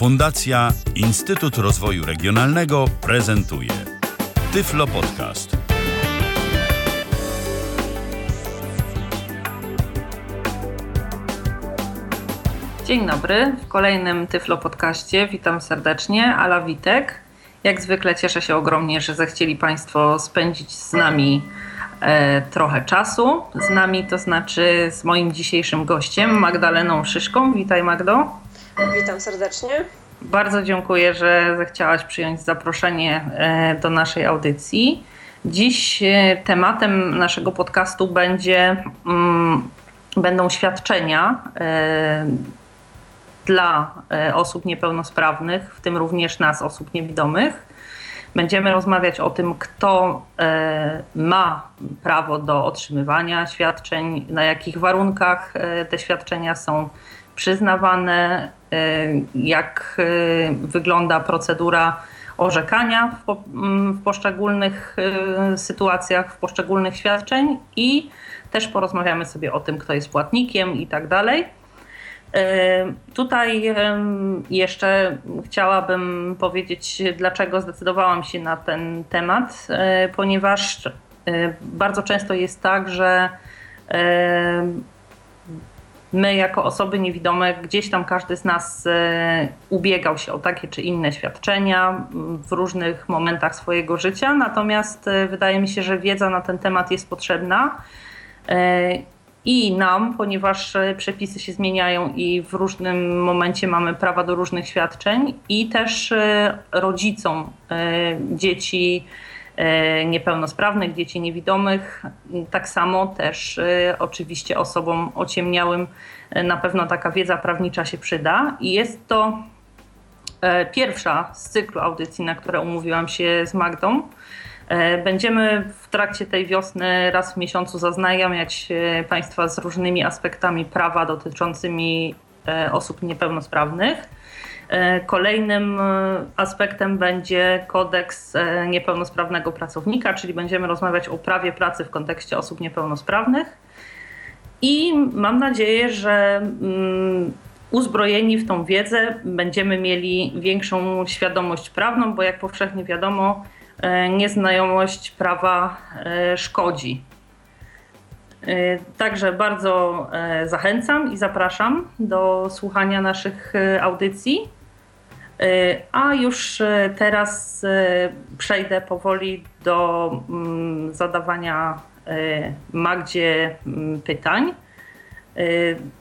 Fundacja Instytut Rozwoju Regionalnego prezentuje Tyflo Podcast. Dzień dobry, w kolejnym Tyflo Podcaście witam serdecznie, Ala Witek. Jak zwykle cieszę się ogromnie, że zechcieli Państwo spędzić z nami trochę czasu. Z nami, to znaczy z moim dzisiejszym gościem, Magdaleną Szyszką. Witaj, Magdo. Witam serdecznie. Bardzo dziękuję, że zechciałaś przyjąć zaproszenie do naszej audycji. Dziś tematem naszego podcastu będą świadczenia dla osób niepełnosprawnych, w tym również nas, osób niewidomych. Będziemy rozmawiać o tym, kto ma prawo do otrzymywania świadczeń, na jakich warunkach te świadczenia są przyznawane, jak wygląda procedura orzekania w poszczególnych sytuacjach, w poszczególnych świadczeń i też porozmawiamy sobie o tym, kto jest płatnikiem i tak dalej. Tutaj jeszcze chciałabym powiedzieć, dlaczego zdecydowałam się na ten temat, ponieważ bardzo często jest tak, że my jako osoby niewidome, gdzieś tam każdy z nas ubiegał się o takie czy inne świadczenia w różnych momentach swojego życia, natomiast wydaje mi się, że wiedza na ten temat jest potrzebna i nam, ponieważ przepisy się zmieniają i w różnym momencie mamy prawa do różnych świadczeń, i też rodzicom dzieci niepełnosprawnych, dzieci niewidomych, tak samo też oczywiście osobom ociemniałym na pewno taka wiedza prawnicza się przyda. I jest to pierwsza z cyklu audycji, na które umówiłam się z Magdą. Będziemy w trakcie tej wiosny raz w miesiącu zaznajamiać Państwa z różnymi aspektami prawa dotyczącymi osób niepełnosprawnych. Kolejnym aspektem będzie kodeks niepełnosprawnego pracownika, czyli będziemy rozmawiać o prawie pracy w kontekście osób niepełnosprawnych. I mam nadzieję, że uzbrojeni w tą wiedzę będziemy mieli większą świadomość prawną, bo jak powszechnie wiadomo, nieznajomość prawa szkodzi. Także bardzo zachęcam i zapraszam do słuchania naszych audycji. A już teraz przejdę powoli do zadawania Magdzie pytań.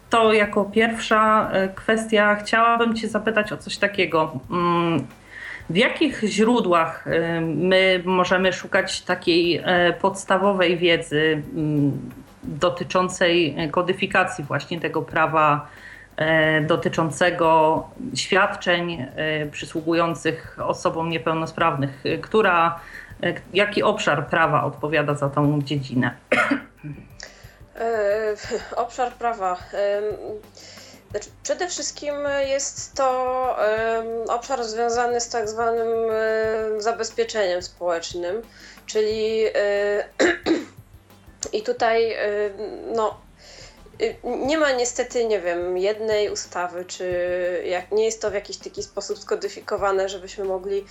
To jako pierwsza kwestia chciałabym Cię zapytać o coś takiego. W jakich źródłach my możemy szukać takiej podstawowej wiedzy dotyczącej kodyfikacji właśnie tego prawa, dotyczącego świadczeń przysługujących osobom niepełnosprawnych? Jaki obszar prawa odpowiada za tą dziedzinę? Obszar prawa... Znaczy, przede wszystkim jest to obszar związany z tak zwanym zabezpieczeniem społecznym, czyli i tutaj nie ma niestety, nie wiem, jednej ustawy, czy nie jest to w jakiś taki sposób skodyfikowane, żebyśmy mogli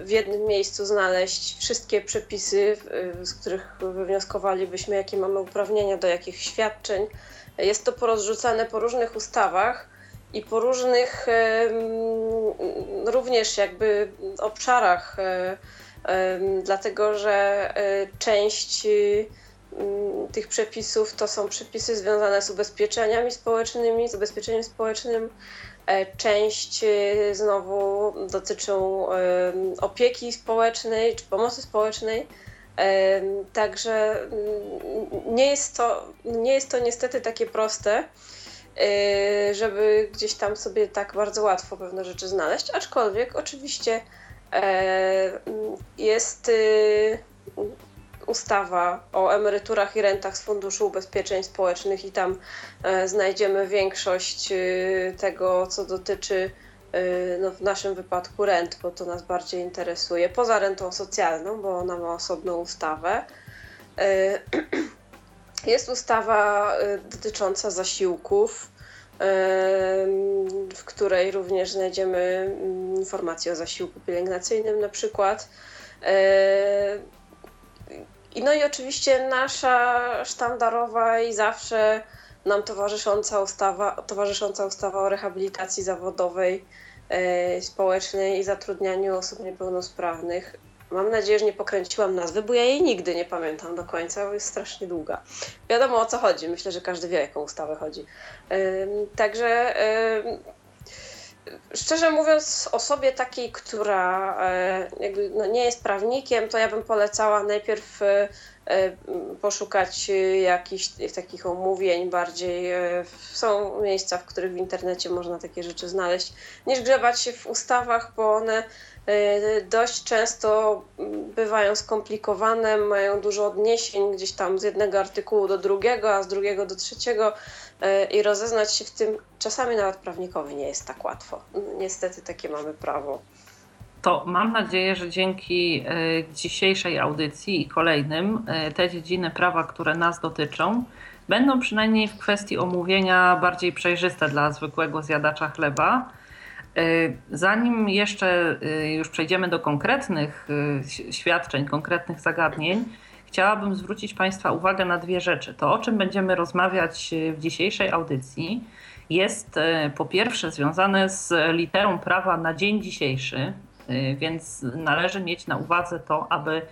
w jednym miejscu znaleźć wszystkie przepisy, z których wywnioskowalibyśmy, jakie mamy uprawnienia do jakich świadczeń. Jest to porozrzucane po różnych ustawach i po różnych również jakby obszarach, dlatego że część tych przepisów to są przepisy związane z ubezpieczeniami społecznymi, z ubezpieczeniem społecznym. Część znowu dotyczą opieki społecznej czy pomocy społecznej. Także nie jest to niestety takie proste, żeby gdzieś tam sobie tak bardzo łatwo pewne rzeczy znaleźć, aczkolwiek oczywiście jest ustawa o emeryturach i rentach z Funduszu Ubezpieczeń Społecznych i tam znajdziemy większość tego, co dotyczy w naszym wypadku rent, bo to nas bardziej interesuje, poza rentą socjalną, bo ona ma osobną ustawę. Jest ustawa dotycząca zasiłków, której również znajdziemy informacje o zasiłku pielęgnacyjnym na przykład. No i oczywiście nasza sztandarowa i zawsze nam towarzysząca ustawa o rehabilitacji zawodowej, społecznej i zatrudnianiu osób niepełnosprawnych. Mam nadzieję, że nie pokręciłam nazwy, bo ja jej nigdy nie pamiętam do końca, bo jest strasznie długa. Wiadomo, o co chodzi. Myślę, że każdy wie, o jaką ustawę chodzi. Także szczerze mówiąc, osobie takiej, która jakby, nie jest prawnikiem, to ja bym polecała najpierw poszukać jakichś takich omówień bardziej. Są miejsca, w których w internecie można takie rzeczy znaleźć, niż grzebać się w ustawach, bo one dość często bywają skomplikowane, mają dużo odniesień gdzieś tam z jednego artykułu do drugiego, a z drugiego do trzeciego i rozeznać się w tym czasami nawet prawnikowi nie jest tak łatwo. Niestety takie mamy prawo. To mam nadzieję, że dzięki dzisiejszej audycji i kolejnym te dziedziny prawa, które nas dotyczą, będą przynajmniej w kwestii omówienia bardziej przejrzyste dla zwykłego zjadacza chleba. Zanim jeszcze już przejdziemy do konkretnych świadczeń, konkretnych zagadnień, chciałabym zwrócić Państwa uwagę na dwie rzeczy. To, o czym będziemy rozmawiać w dzisiejszej audycji, jest po pierwsze związane z literą prawa na dzień dzisiejszy, więc należy mieć na uwadze to, aby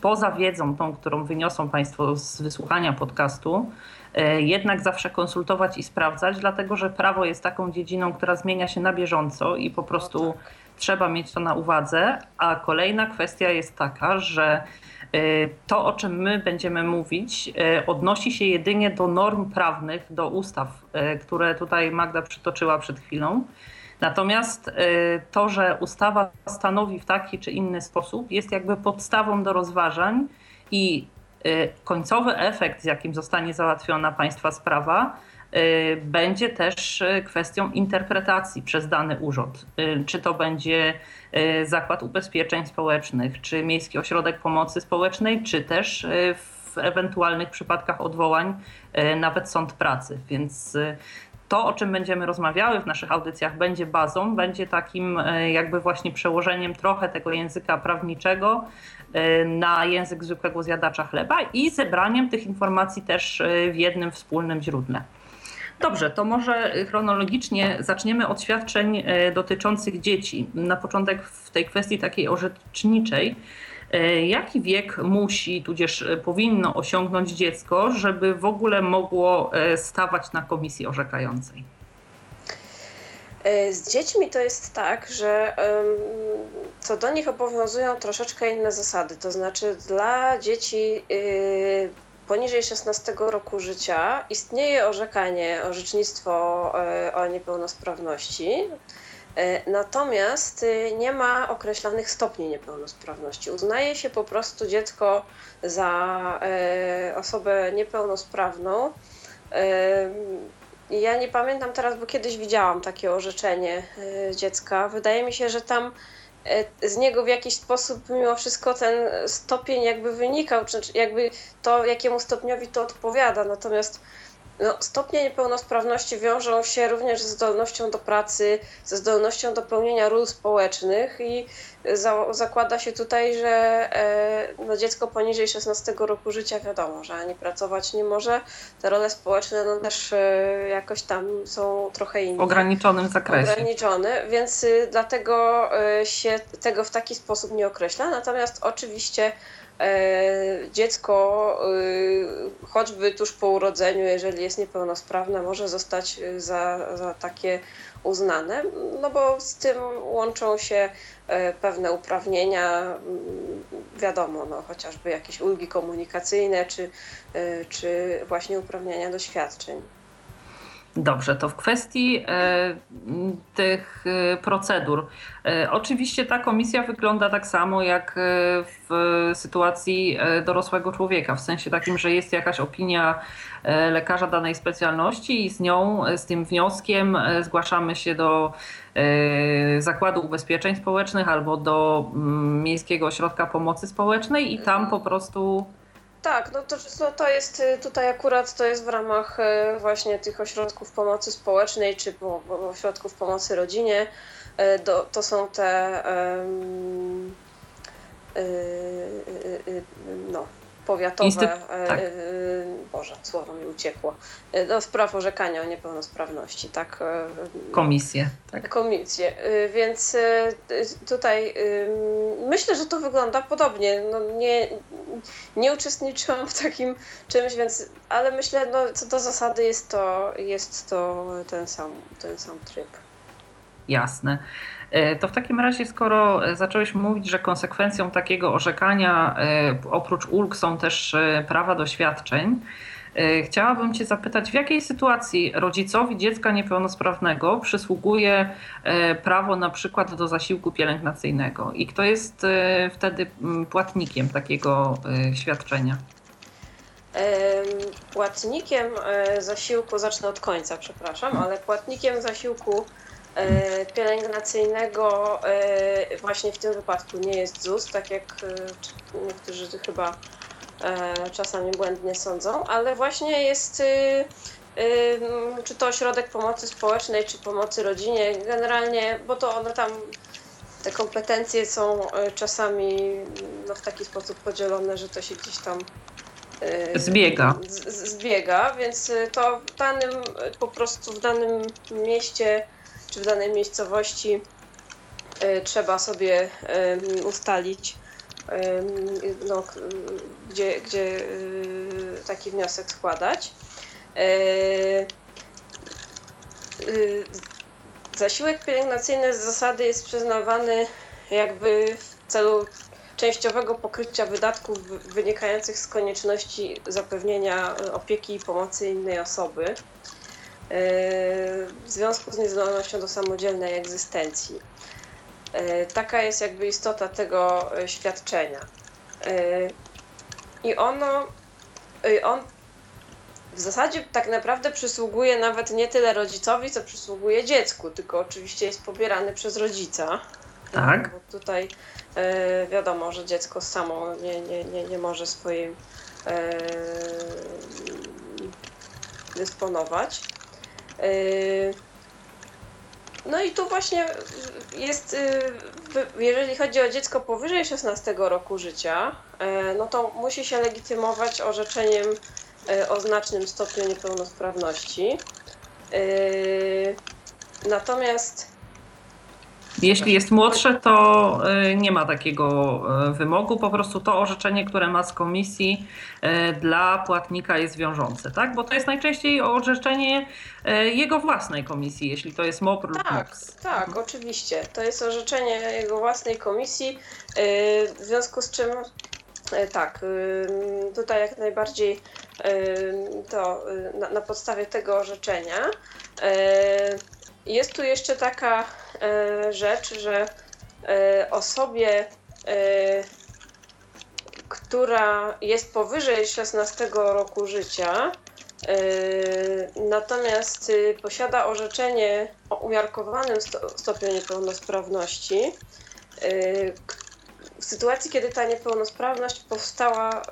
poza wiedzą tą, którą wyniosą Państwo z wysłuchania podcastu, jednak zawsze konsultować i sprawdzać, dlatego że prawo jest taką dziedziną, która zmienia się na bieżąco i po prostu trzeba mieć to na uwadze. A kolejna kwestia jest taka, że to, o czym my będziemy mówić, odnosi się jedynie do norm prawnych, do ustaw, które tutaj Magda przytoczyła przed chwilą. Natomiast to, że ustawa stanowi w taki czy inny sposób, jest jakby podstawą do rozważań i końcowy efekt, z jakim zostanie załatwiona Państwa sprawa, będzie też kwestią interpretacji przez dany urząd. Czy to będzie Zakład Ubezpieczeń Społecznych, czy Miejski Ośrodek Pomocy Społecznej, czy też w ewentualnych przypadkach odwołań nawet Sąd Pracy. Więc to, o czym będziemy rozmawiały w naszych audycjach, będzie bazą, będzie takim jakby właśnie przełożeniem trochę tego języka prawniczego na język zwykłego zjadacza chleba i zebraniem tych informacji też w jednym wspólnym źródle. Dobrze, to może chronologicznie zaczniemy od świadczeń dotyczących dzieci. Na początek w tej kwestii takiej orzeczniczej. Jaki wiek musi, tudzież powinno osiągnąć dziecko, żeby w ogóle mogło stawać na komisji orzekającej? Z dziećmi to jest tak, że co do nich obowiązują troszeczkę inne zasady. To znaczy dla dzieci poniżej 16 roku życia istnieje orzekanie, orzecznictwo o niepełnosprawności. Natomiast nie ma określanych stopni niepełnosprawności. Uznaje się po prostu dziecko za osobę niepełnosprawną. Ja nie pamiętam teraz, bo kiedyś widziałam takie orzeczenie dziecka. Wydaje mi się, że tam z niego w jakiś sposób mimo wszystko ten stopień jakby wynikał, czy jakby to, jakiemu stopniowi to odpowiada. Natomiast stopnie niepełnosprawności wiążą się również ze zdolnością do pracy, ze zdolnością do pełnienia ról społecznych i zakłada się tutaj, że dziecko poniżej 16 roku życia wiadomo, że ani pracować nie może. Te role społeczne też jakoś tam są trochę inne. W ograniczonym zakresie. Ograniczone, więc dlatego się tego w taki sposób nie określa. Natomiast oczywiście dziecko choćby tuż po urodzeniu, jeżeli jest niepełnosprawne, może zostać za takie uznane, no bo z tym łączą się pewne uprawnienia, wiadomo, no, chociażby jakieś ulgi komunikacyjne, czy właśnie uprawnienia do świadczeń. Dobrze, to w kwestii tych procedur. Oczywiście ta komisja wygląda tak samo jak w sytuacji dorosłego człowieka, w sensie takim, że jest jakaś opinia lekarza danej specjalności i z nią, z tym wnioskiem zgłaszamy się do Zakładu Ubezpieczeń Społecznych albo do Miejskiego Ośrodka Pomocy Społecznej i tam po prostu Tak, no to jest tutaj akurat, to jest w ramach właśnie tych ośrodków pomocy społecznej czy ośrodków pomocy rodzinie. To są te powiatowe, tak. Boże, słowo mi uciekło, do spraw orzekania o niepełnosprawności, tak? Komisje. Tak. Komisje, więc tutaj myślę, że to wygląda podobnie. No nie uczestniczyłam w takim czymś, więc, ale myślę, no co do zasady jest to ten sam tryb. Jasne. To w takim razie, skoro zacząłeś mówić, że konsekwencją takiego orzekania oprócz ulg są też prawa do świadczeń, chciałabym Cię zapytać, w jakiej sytuacji rodzicowi dziecka niepełnosprawnego przysługuje prawo na przykład do zasiłku pielęgnacyjnego i kto jest wtedy płatnikiem takiego świadczenia? Płatnikiem zasiłku, zacznę od końca, przepraszam, ale płatnikiem zasiłku pielęgnacyjnego właśnie w tym wypadku nie jest ZUS, tak jak niektórzy chyba czasami błędnie sądzą, ale właśnie jest czy to ośrodek pomocy społecznej, czy pomocy rodzinie generalnie, bo to one tam, te kompetencje są czasami no, w taki sposób podzielone, że to się gdzieś tam zbiega, więc to w danym mieście czy w danej miejscowości trzeba sobie ustalić, gdzie taki wniosek składać. Zasiłek pielęgnacyjny z zasady jest przyznawany jakby w celu częściowego pokrycia wydatków wynikających z konieczności zapewnienia opieki i pomocy innej osoby w związku z niezdolnością do samodzielnej egzystencji. Taka jest jakby istota tego świadczenia. I on w zasadzie tak naprawdę przysługuje nawet nie tyle rodzicowi, co przysługuje dziecku, tylko oczywiście jest pobierany przez rodzica. Tak. Bo tutaj wiadomo, że dziecko samo nie może swoim dysponować. No i tu właśnie jest, jeżeli chodzi o dziecko powyżej 16 roku życia, no to musi się legitymować orzeczeniem o znacznym stopniu niepełnosprawności. Natomiast jeśli jest młodsze, to nie ma takiego wymogu, po prostu to orzeczenie, które ma z komisji dla płatnika jest wiążące, tak? Bo to jest najczęściej orzeczenie jego własnej komisji, jeśli to jest MOPR lub MOPS. Tak, oczywiście. To jest orzeczenie jego własnej komisji, w związku z czym tak, tutaj jak najbardziej to na podstawie tego orzeczenia. Jest tu jeszcze taka rzecz, że osobie, która jest powyżej 16 roku życia, natomiast posiada orzeczenie o umiarkowanym stopniu niepełnosprawności, w sytuacji, kiedy ta niepełnosprawność powstała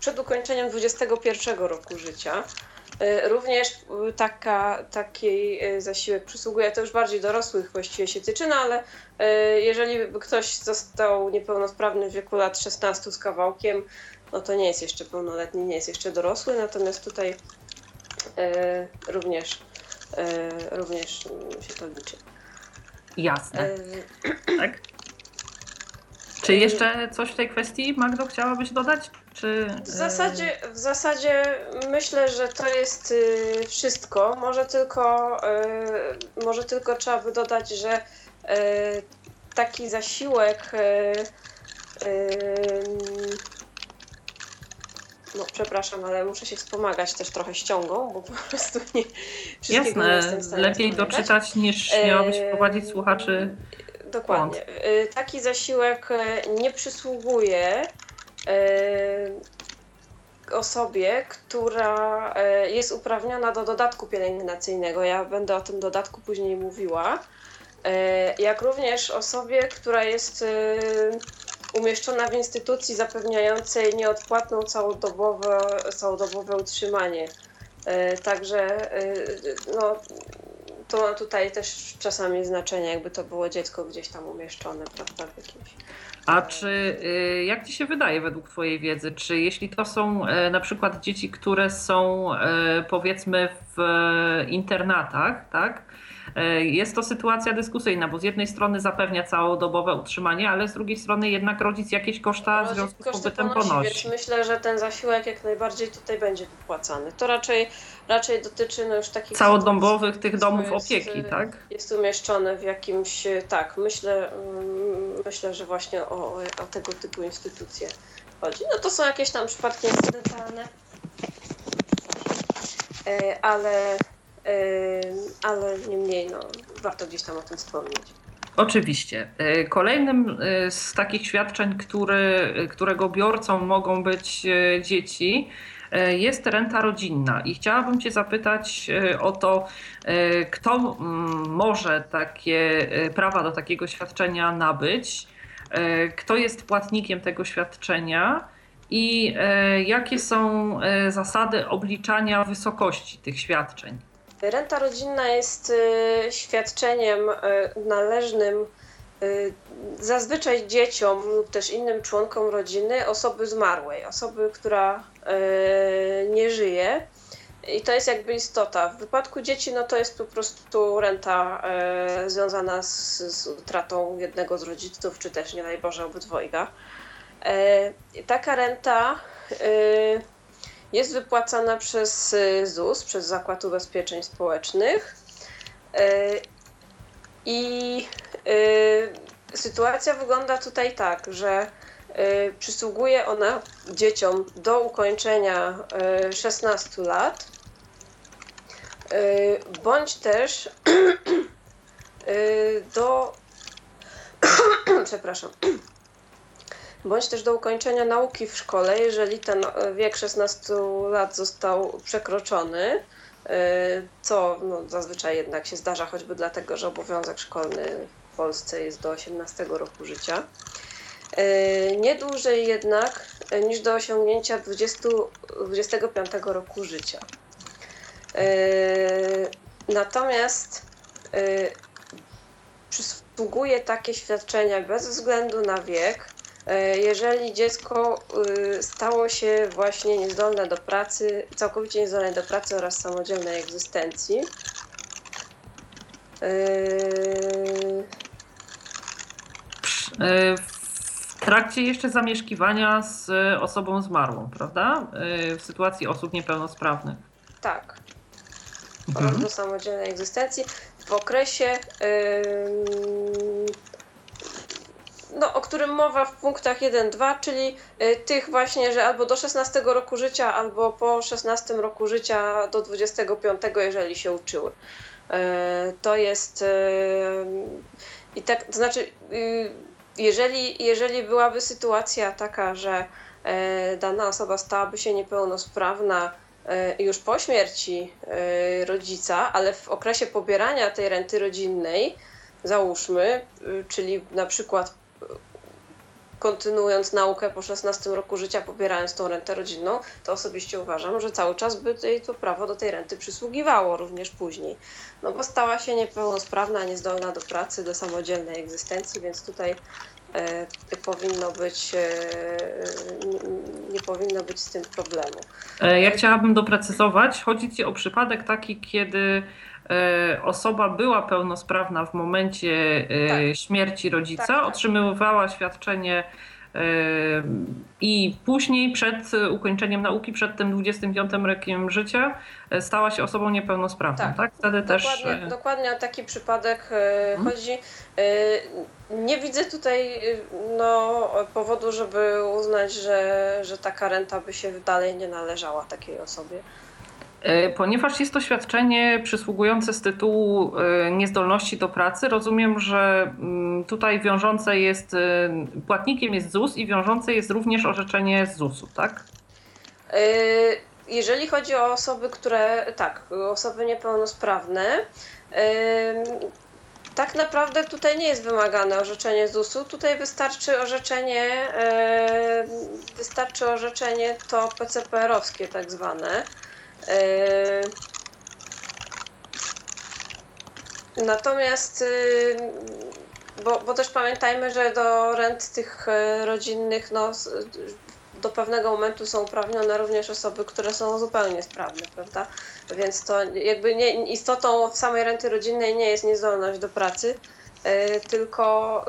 przed ukończeniem 21 roku życia, również taki zasiłek przysługuje, to już bardziej dorosłych właściwie się tyczy, no ale jeżeli ktoś został niepełnosprawny w wieku lat 16 z kawałkiem, no to nie jest jeszcze pełnoletni, nie jest jeszcze dorosły, natomiast tutaj również się to liczy. Jasne. Tak. Czy jeszcze coś w tej kwestii, Magdo, chciałabyś dodać? Czy... W zasadzie myślę, że to jest wszystko. Może tylko trzeba by dodać, że taki zasiłek, no przepraszam, ale muszę się wspomagać też trochę ściągą, bo po prostu nie wszystkiego nie jestem w stanie. Jasne, lepiej doczytać niż miałabyś prowadzić słuchaczy. Dokładnie. Taki zasiłek nie przysługuje osobie, która jest uprawniona do dodatku pielęgnacyjnego. Ja będę o tym dodatku później mówiła. Jak również osobie, która jest umieszczona w instytucji zapewniającej nieodpłatną całodobowe utrzymanie. Także no, to ma tutaj też czasami znaczenie, jakby to było dziecko gdzieś tam umieszczone, prawda, w jakimś. A czy, jak Ci się wydaje według Twojej wiedzy, czy jeśli to są na przykład dzieci, które są powiedzmy w internatach, tak? Jest to sytuacja dyskusyjna, bo z jednej strony zapewnia całodobowe utrzymanie, ale z drugiej strony jednak rodzic jakieś koszta w związku z pobytem ponosi. Więc myślę, że ten zasiłek jak najbardziej tutaj będzie wypłacany. To raczej dotyczy już takich... całodobowych tych domów opieki, tak? Jest umieszczone w jakimś... Tak, myślę, że właśnie o tego typu instytucje chodzi. No to są jakieś tam przypadki incydentalne, ale niemniej no, warto gdzieś tam o tym wspomnieć. Oczywiście. Kolejnym z takich świadczeń, którego biorcą mogą być dzieci, jest renta rodzinna i chciałabym Cię zapytać o to, kto może takie prawa do takiego świadczenia nabyć, kto jest płatnikiem tego świadczenia i jakie są zasady obliczania wysokości tych świadczeń. Renta rodzinna jest świadczeniem należnym zazwyczaj dzieciom lub też innym członkom rodziny osoby zmarłej, osoby, która nie żyje. I to jest jakby istota. W wypadku dzieci no to jest po prostu renta związana z utratą jednego z rodziców, czy też nie daj Boże obydwojga. Taka renta jest wypłacana przez ZUS, przez Zakład Ubezpieczeń Społecznych. I sytuacja wygląda tutaj tak, że przysługuje ona dzieciom do ukończenia 16 lat, bądź też do ukończenia nauki w szkole, jeżeli ten wiek 16 lat został przekroczony, co no, zazwyczaj jednak się zdarza, choćby dlatego, że obowiązek szkolny w Polsce jest do 18 roku życia. Nie dłużej jednak niż do osiągnięcia 25 roku życia. Natomiast przysługuje takie świadczenia bez względu na wiek, jeżeli dziecko stało się właśnie niezdolne do pracy, całkowicie niezdolne do pracy oraz samodzielnej egzystencji. W trakcie jeszcze zamieszkiwania z osobą zmarłą, prawda? W sytuacji osób niepełnosprawnych. Tak. Oraz do samodzielnej egzystencji w okresie, o którym mowa w punktach 1-2, czyli tych właśnie, że albo do 16 roku życia, albo po 16 roku życia do 25, jeżeli się uczyły. To jest... i tak, to znaczy... Jeżeli byłaby sytuacja taka, że dana osoba stałaby się niepełnosprawna już po śmierci rodzica, ale w okresie pobierania tej renty rodzinnej, załóżmy, czyli na przykład kontynuując naukę po 16 roku życia, pobierając tą rentę rodzinną, to osobiście uważam, że cały czas by jej to prawo do tej renty przysługiwało również później. No bo stała się niepełnosprawna, niezdolna do pracy, do samodzielnej egzystencji, więc tutaj nie powinno być z tym problemu. Ja chciałabym doprecyzować. Chodzi Ci o przypadek taki, kiedy osoba była pełnosprawna w momencie śmierci rodzica, otrzymywała świadczenie i później przed ukończeniem nauki, przed tym 25 rokiem życia stała się osobą niepełnosprawną. Tak? Wtedy dokładnie, też... dokładnie o taki przypadek chodzi. Nie widzę tutaj powodu, żeby uznać, że taka renta by się dalej nie należała takiej osobie. Ponieważ jest to świadczenie przysługujące z tytułu niezdolności do pracy, rozumiem, że tutaj wiążące jest, płatnikiem jest ZUS i wiążące jest również orzeczenie z ZUS-u, tak? Jeżeli chodzi o osoby, osoby niepełnosprawne, Tak naprawdę tutaj nie jest wymagane orzeczenie ZUS-u, tutaj wystarczy orzeczenie to PCPR-owskie tak zwane. Natomiast, bo też pamiętajmy, że do rent tych rodzinnych do pewnego momentu są uprawnione również osoby, które są zupełnie sprawne, prawda? Więc to jakby nie, istotą samej renty rodzinnej nie jest niezdolność do pracy, tylko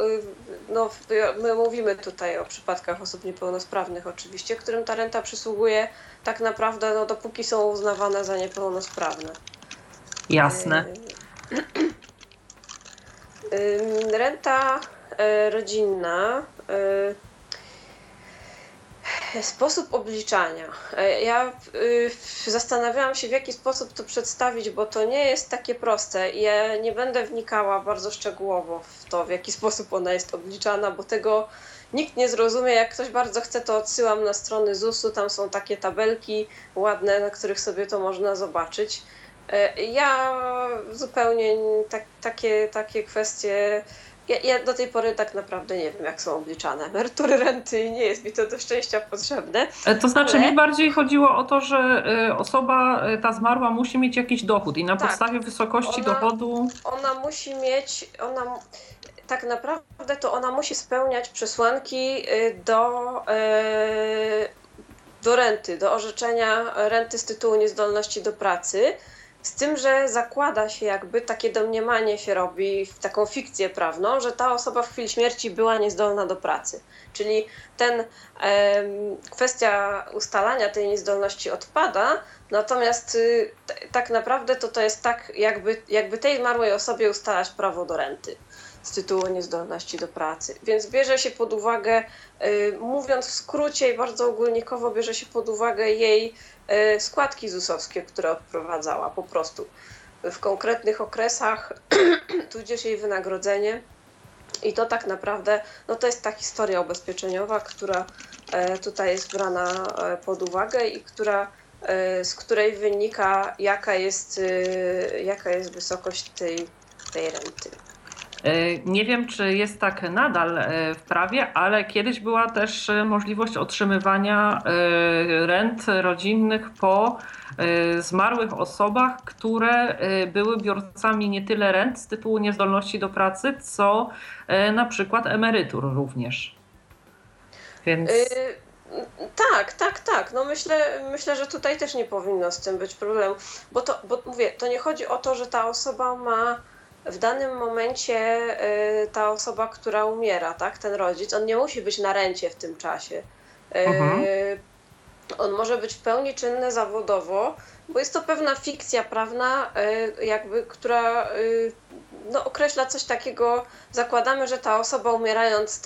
my mówimy tutaj o przypadkach osób niepełnosprawnych oczywiście, którym ta renta przysługuje tak naprawdę dopóki są uznawane za niepełnosprawne. Jasne. Renta rodzinna, sposób obliczania. Ja zastanawiałam się, w jaki sposób to przedstawić, bo to nie jest takie proste. Ja nie będę wnikała bardzo szczegółowo w to, w jaki sposób ona jest obliczana, bo tego nikt nie zrozumie. Jak ktoś bardzo chce, to odsyłam na strony ZUS-u. Tam są takie tabelki ładne, na których sobie to można zobaczyć. Ja zupełnie takie kwestie... Ja do tej pory tak naprawdę nie wiem, jak są obliczane emerytury, renty, nie jest mi to do szczęścia potrzebne. To znaczy mi bardziej chodziło o to, że osoba ta zmarła musi mieć jakiś dochód i na podstawie wysokości dochodu... Tak naprawdę to ona musi spełniać przesłanki do renty, do orzeczenia renty z tytułu niezdolności do pracy. Z tym, że zakłada się jakby, takie domniemanie się robi, taką fikcję prawną, że ta osoba w chwili śmierci była niezdolna do pracy. Czyli kwestia ustalania tej niezdolności odpada, natomiast tak naprawdę to jest tak, jakby tej zmarłej osobie ustalać prawo do renty z tytułu niezdolności do pracy. Więc bierze się pod uwagę, mówiąc w skrócie i bardzo ogólnikowo, bierze się pod uwagę jej składki ZUS-owskie, które odprowadzała po prostu w konkretnych okresach, tudzież jej wynagrodzenie. I to tak naprawdę, to jest ta historia ubezpieczeniowa, która tutaj jest brana pod uwagę i z której wynika, jaka jest wysokość tej renty. Nie wiem, czy jest tak nadal w prawie, ale kiedyś była też możliwość otrzymywania rent rodzinnych po zmarłych osobach, które były biorcami nie tyle rent z tytułu niezdolności do pracy, co na przykład emerytur również. Więc... Tak. Myślę, że tutaj też nie powinno z tym być problemu, bo mówię, to nie chodzi o to, że ta osoba ma... W danym momencie ta osoba, która umiera, tak, ten rodzic, on nie musi być na rencie w tym czasie. On może być w pełni czynny zawodowo, bo jest to pewna fikcja prawna, która określa coś takiego. Zakładamy, że ta osoba umierając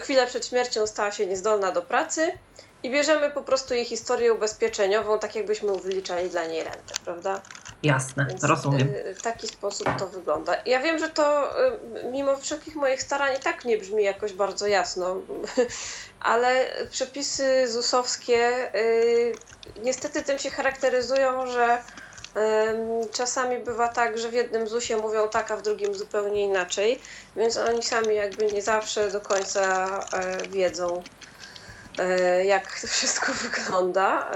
chwilę przed śmiercią stała się niezdolna do pracy i bierzemy po prostu jej historię ubezpieczeniową, tak jakbyśmy wyliczali dla niej rentę, prawda? Jasne, więc rozumiem. W taki sposób to wygląda. Ja wiem, że to mimo wszelkich moich starań i tak nie brzmi jakoś bardzo jasno, ale przepisy ZUS-owskie niestety tym się charakteryzują, że czasami bywa tak, że w jednym ZUS-ie mówią tak, a w drugim zupełnie inaczej, więc oni sami jakby nie zawsze do końca wiedzą, jak to wszystko wygląda,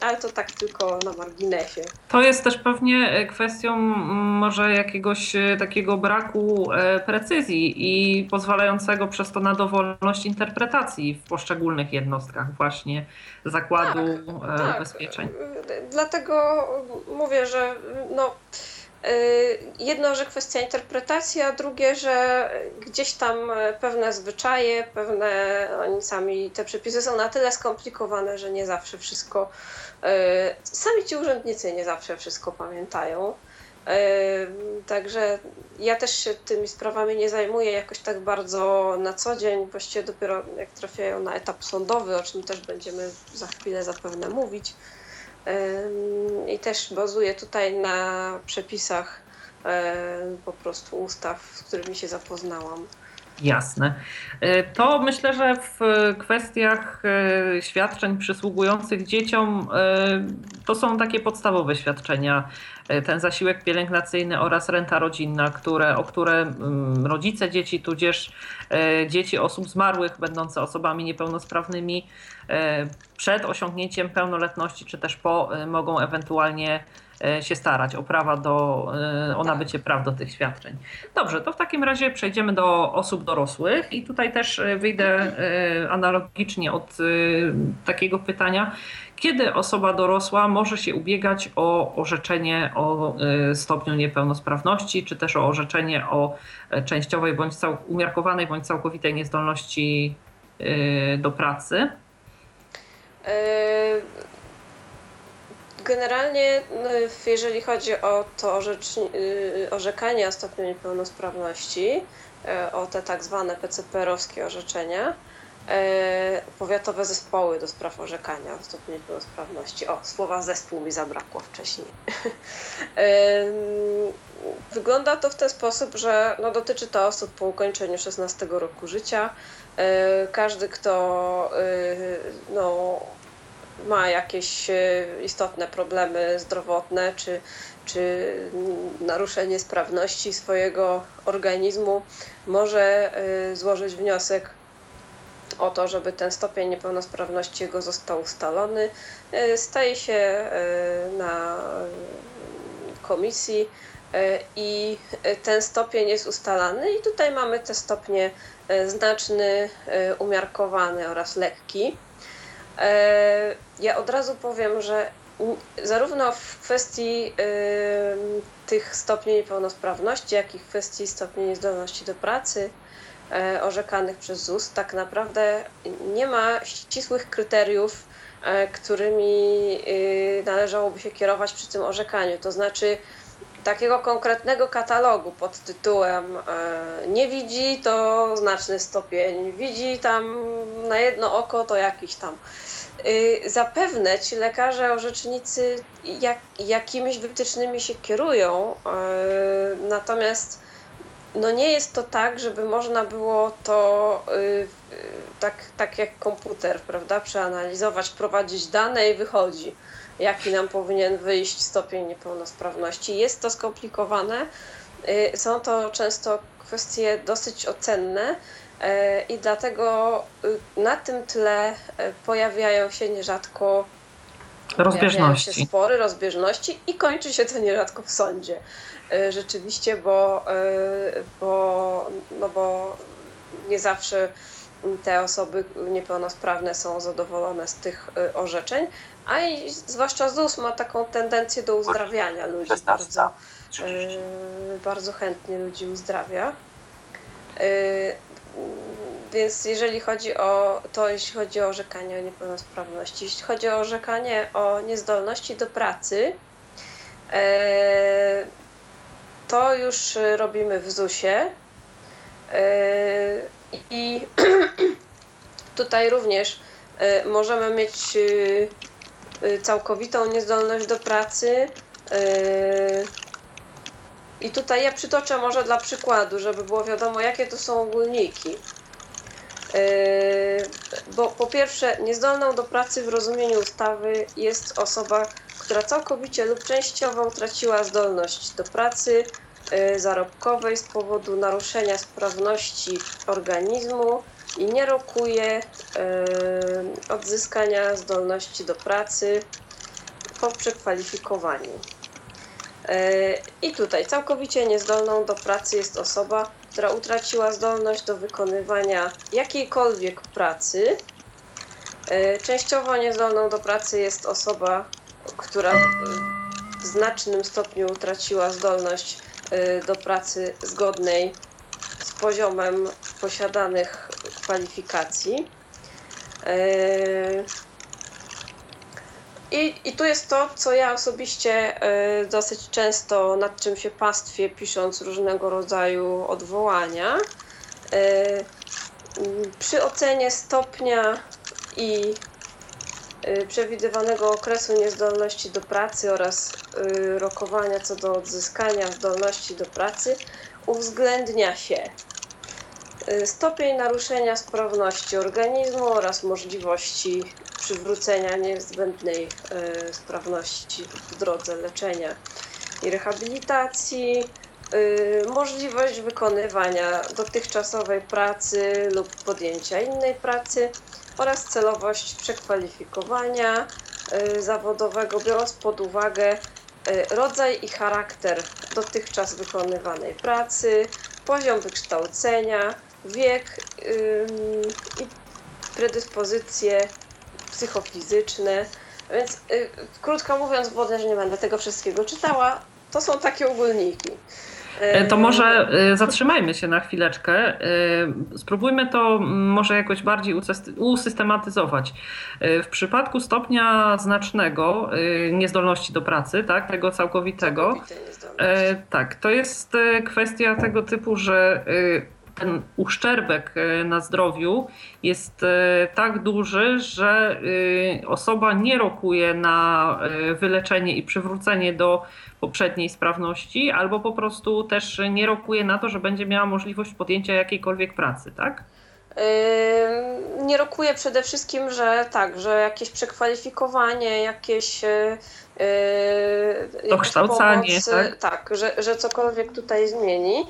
ale to tak tylko na marginesie. To jest też pewnie kwestią może jakiegoś takiego braku precyzji i pozwalającego przez to na dowolność interpretacji w poszczególnych jednostkach właśnie zakładu ubezpieczeń. Dlatego mówię, że jedno, że kwestia interpretacji, a drugie, że gdzieś tam pewne zwyczaje, oni sami, te przepisy są na tyle skomplikowane, że nie zawsze wszystko, sami ci urzędnicy nie zawsze wszystko pamiętają. Także ja też się tymi sprawami nie zajmuję jakoś tak bardzo na co dzień, właściwie dopiero jak trafiają na etap sądowy, o czym też będziemy za chwilę zapewne mówić. I też bazuję tutaj na przepisach po prostu ustaw, z którymi się zapoznałam. Jasne. To myślę, że w kwestiach świadczeń przysługujących dzieciom to są takie podstawowe świadczenia. Ten zasiłek pielęgnacyjny oraz renta rodzinna, o które rodzice dzieci, tudzież dzieci osób zmarłych będące osobami niepełnosprawnymi przed osiągnięciem pełnoletności czy też po mogą ewentualnie się starać o prawa o nabycie praw do tych świadczeń. Dobrze, to w takim razie przejdziemy do osób dorosłych i tutaj też wyjdę analogicznie od takiego pytania, kiedy osoba dorosła może się ubiegać o orzeczenie o stopniu niepełnosprawności, czy też o orzeczenie o częściowej bądź umiarkowanej bądź całkowitej niezdolności do pracy? Generalnie, jeżeli chodzi o to orzekanie o stopniu niepełnosprawności, o te tak zwane PCPR-owskie orzeczenia, powiatowe zespoły do spraw orzekania o stopniu niepełnosprawności. O, słowa zespół mi zabrakło wcześniej. Wygląda to w ten sposób, że dotyczy to osób po ukończeniu 16 roku życia. Każdy, kto ma jakieś istotne problemy zdrowotne czy naruszenie sprawności swojego organizmu, może złożyć wniosek o to, żeby ten stopień niepełnosprawności jego został ustalony. Staje się na komisji i ten stopień jest ustalany i tutaj mamy te stopnie znaczny, umiarkowany oraz lekki. Ja od razu powiem, że zarówno w kwestii tych stopni niepełnosprawności, jak i w kwestii stopni niezdolności do pracy orzekanych przez ZUS tak naprawdę nie ma ścisłych kryteriów, którymi należałoby się kierować przy tym orzekaniu. To znaczy takiego konkretnego katalogu pod tytułem nie widzi to znaczny stopień, widzi tam na jedno oko to jakiś tam. Zapewne ci lekarze orzecznicy jakimiś wytycznymi się kierują, natomiast nie jest to tak, żeby można było to tak jak komputer, prawda, przeanalizować, prowadzić dane i wychodzi, jaki nam powinien wyjść stopień niepełnosprawności. Jest to skomplikowane, są to często kwestie dosyć ocenne i dlatego na tym tle pojawiają się nierzadko spory, rozbieżności i kończy się to nierzadko w sądzie. Rzeczywiście, bo nie zawsze te osoby niepełnosprawne są zadowolone z tych orzeczeń, a i zwłaszcza ZUS ma taką tendencję do uzdrawiania ludzi. Bardzo chętnie ludzi uzdrawia. Więc jeśli chodzi o orzekanie o niepełnosprawności, jeśli chodzi o orzekanie o niezdolności do pracy, to już robimy w ZUS-ie i tutaj również możemy mieć całkowitą niezdolność do pracy. I tutaj ja przytoczę może dla przykładu, żeby było wiadomo, jakie to są ogólniki. Bo po pierwsze, niezdolną do pracy w rozumieniu ustawy jest osoba, która całkowicie lub częściowo utraciła zdolność do pracy zarobkowej z powodu naruszenia sprawności organizmu i nie rokuje odzyskania zdolności do pracy po przekwalifikowaniu. I tutaj całkowicie niezdolną do pracy jest osoba, która utraciła zdolność do wykonywania jakiejkolwiek pracy. Częściowo niezdolną do pracy jest osoba, która w znacznym stopniu utraciła zdolność do pracy zgodnej z poziomem posiadanych kwalifikacji. I tu jest to, co ja osobiście dosyć często nad czym się pastwię, pisząc różnego rodzaju odwołania. Przy ocenie stopnia i przewidywanego okresu niezdolności do pracy oraz rokowania co do odzyskania zdolności do pracy uwzględnia się Stopień naruszenia sprawności organizmu oraz możliwości przywrócenia niezbędnej sprawności w drodze leczenia i rehabilitacji, możliwość wykonywania dotychczasowej pracy lub podjęcia innej pracy oraz celowość przekwalifikowania zawodowego, biorąc pod uwagę rodzaj i charakter dotychczas wykonywanej pracy, poziom wykształcenia, wiek i predyspozycje psychofizyczne. Więc krótko mówiąc, bo też nie będę tego wszystkiego czytała, to są takie ogólniki. To może zatrzymajmy się na chwileczkę. Spróbujmy to może jakoś bardziej usystematyzować. W przypadku stopnia znacznego niezdolności do pracy, tak, tego całkowitego, tak, to jest kwestia tego typu, że ten uszczerbek na zdrowiu jest tak duży, że osoba nie rokuje na wyleczenie i przywrócenie do poprzedniej sprawności, albo po prostu też nie rokuje na to, że będzie miała możliwość podjęcia jakiejkolwiek pracy, tak? Nie rokuje przede wszystkim, że tak, że jakieś przekwalifikowanie, jakieś dokształcanie, pomoc, tak, że cokolwiek tutaj zmieni.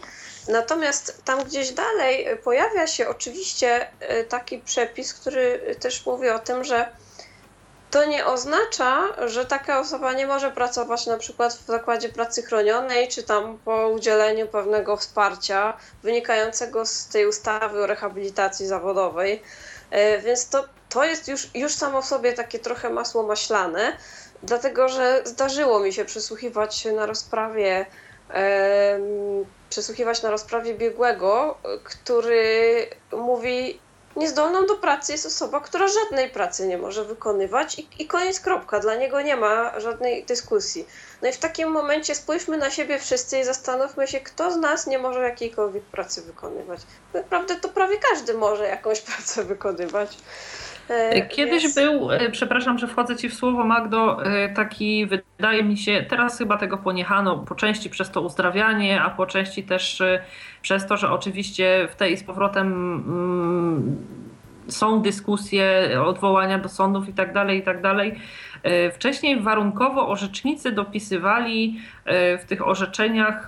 Natomiast tam gdzieś dalej pojawia się oczywiście taki przepis, który też mówi o tym, że to nie oznacza, że taka osoba nie może pracować na przykład w zakładzie pracy chronionej, czy tam po udzieleniu pewnego wsparcia wynikającego z tej ustawy o rehabilitacji zawodowej. Więc to jest już samo w sobie takie trochę masło maślane, dlatego że zdarzyło mi się przysłuchiwać się na rozprawie biegłego, który mówi: niezdolną do pracy jest osoba, która żadnej pracy nie może wykonywać i koniec, kropka, dla niego nie ma żadnej dyskusji. No i w takim momencie spójrzmy na siebie wszyscy i zastanówmy się, kto z nas nie może jakiejkolwiek pracy wykonywać. Naprawdę to prawie każdy może jakąś pracę wykonywać. Kiedyś był, przepraszam, że wchodzę Ci w słowo, Magdo, taki, wydaje mi się, teraz chyba tego poniechano, po części przez to uzdrawianie, a po części też przez to, że oczywiście w tej z powrotem są dyskusje, odwołania do sądów i tak dalej, i tak dalej. Wcześniej warunkowo orzecznicy dopisywali w tych orzeczeniach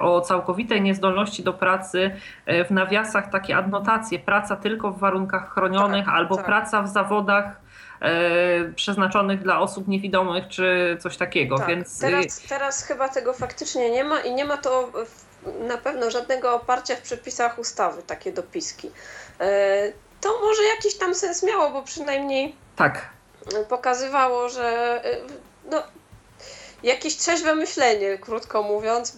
o całkowitej niezdolności do pracy w nawiasach takie adnotacje: praca tylko w warunkach chronionych, tak, albo tak, praca w zawodach przeznaczonych dla osób niewidomych czy coś takiego. Tak. Więc teraz chyba tego faktycznie nie ma i nie ma to na pewno żadnego oparcia w przepisach ustawy, takie dopiski. To może jakiś tam sens miało, bo przynajmniej tak pokazywało, że no, jakieś trzeźwe myślenie, krótko mówiąc,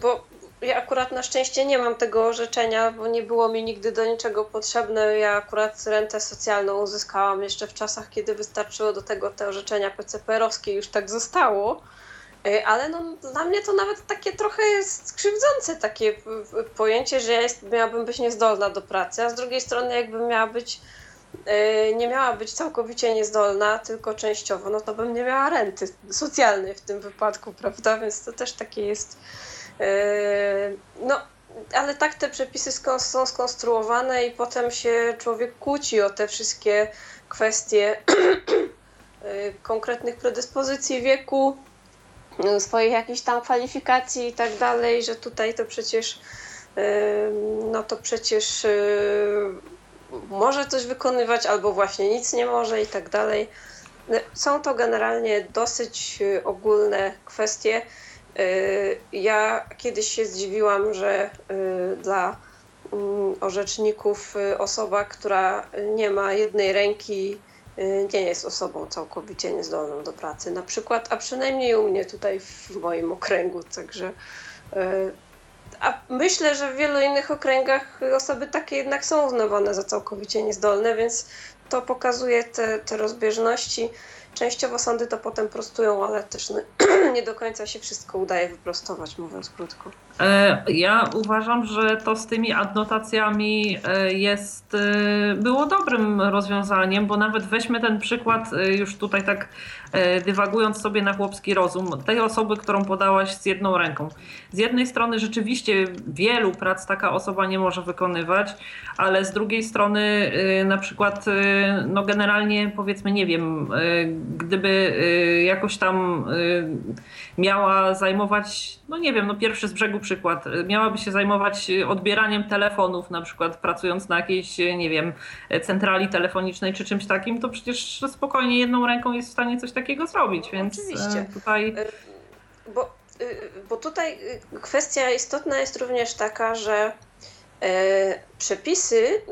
bo ja akurat na szczęście nie mam tego orzeczenia, bo nie było mi nigdy do niczego potrzebne. Ja akurat rentę socjalną uzyskałam jeszcze w czasach, kiedy wystarczyło do tego te orzeczenia PCPR-owskie, już tak zostało. Ale no, dla mnie to nawet takie trochę jest krzywdzące takie pojęcie, że ja miałabym być niezdolna do pracy, a z drugiej strony jakbym nie miała być całkowicie niezdolna, tylko częściowo, no to bym nie miała renty socjalnej w tym wypadku, prawda? Więc to też takie jest. No, ale tak te przepisy są skonstruowane i potem się człowiek kłóci o te wszystkie kwestie konkretnych predyspozycji, wieku, swoich jakichś tam kwalifikacji i tak dalej, że tutaj to przecież może coś wykonywać albo właśnie nic nie może i tak dalej. Są to generalnie dosyć ogólne kwestie. Ja kiedyś się zdziwiłam, że dla orzeczników osoba, która nie ma jednej ręki, nie jest osobą całkowicie niezdolną do pracy na przykład, a przynajmniej u mnie tutaj w moim okręgu, także a myślę, że w wielu innych okręgach osoby takie jednak są uznawane za całkowicie niezdolne, więc to pokazuje te rozbieżności Częściowo sądy to potem prostują, ale też nie do końca się wszystko udaje wyprostować, mówiąc krótko. Ja uważam, że to z tymi adnotacjami było dobrym rozwiązaniem, bo nawet weźmy ten przykład, już tutaj tak dywagując sobie na chłopski rozum, tej osoby, którą podałaś z jedną ręką. Z jednej strony rzeczywiście wielu prac taka osoba nie może wykonywać, ale z drugiej strony na przykład generalnie powiedzmy, nie wiem, gdyby jakoś tam miała zajmować, pierwszy z brzegu przykład, miałaby się zajmować odbieraniem telefonów, na przykład pracując na jakiejś, centrali telefonicznej czy czymś takim, to przecież spokojnie jedną ręką jest w stanie coś takiego zrobić, więc oczywiście. Tutaj... Bo tutaj kwestia istotna jest również taka, że przepisy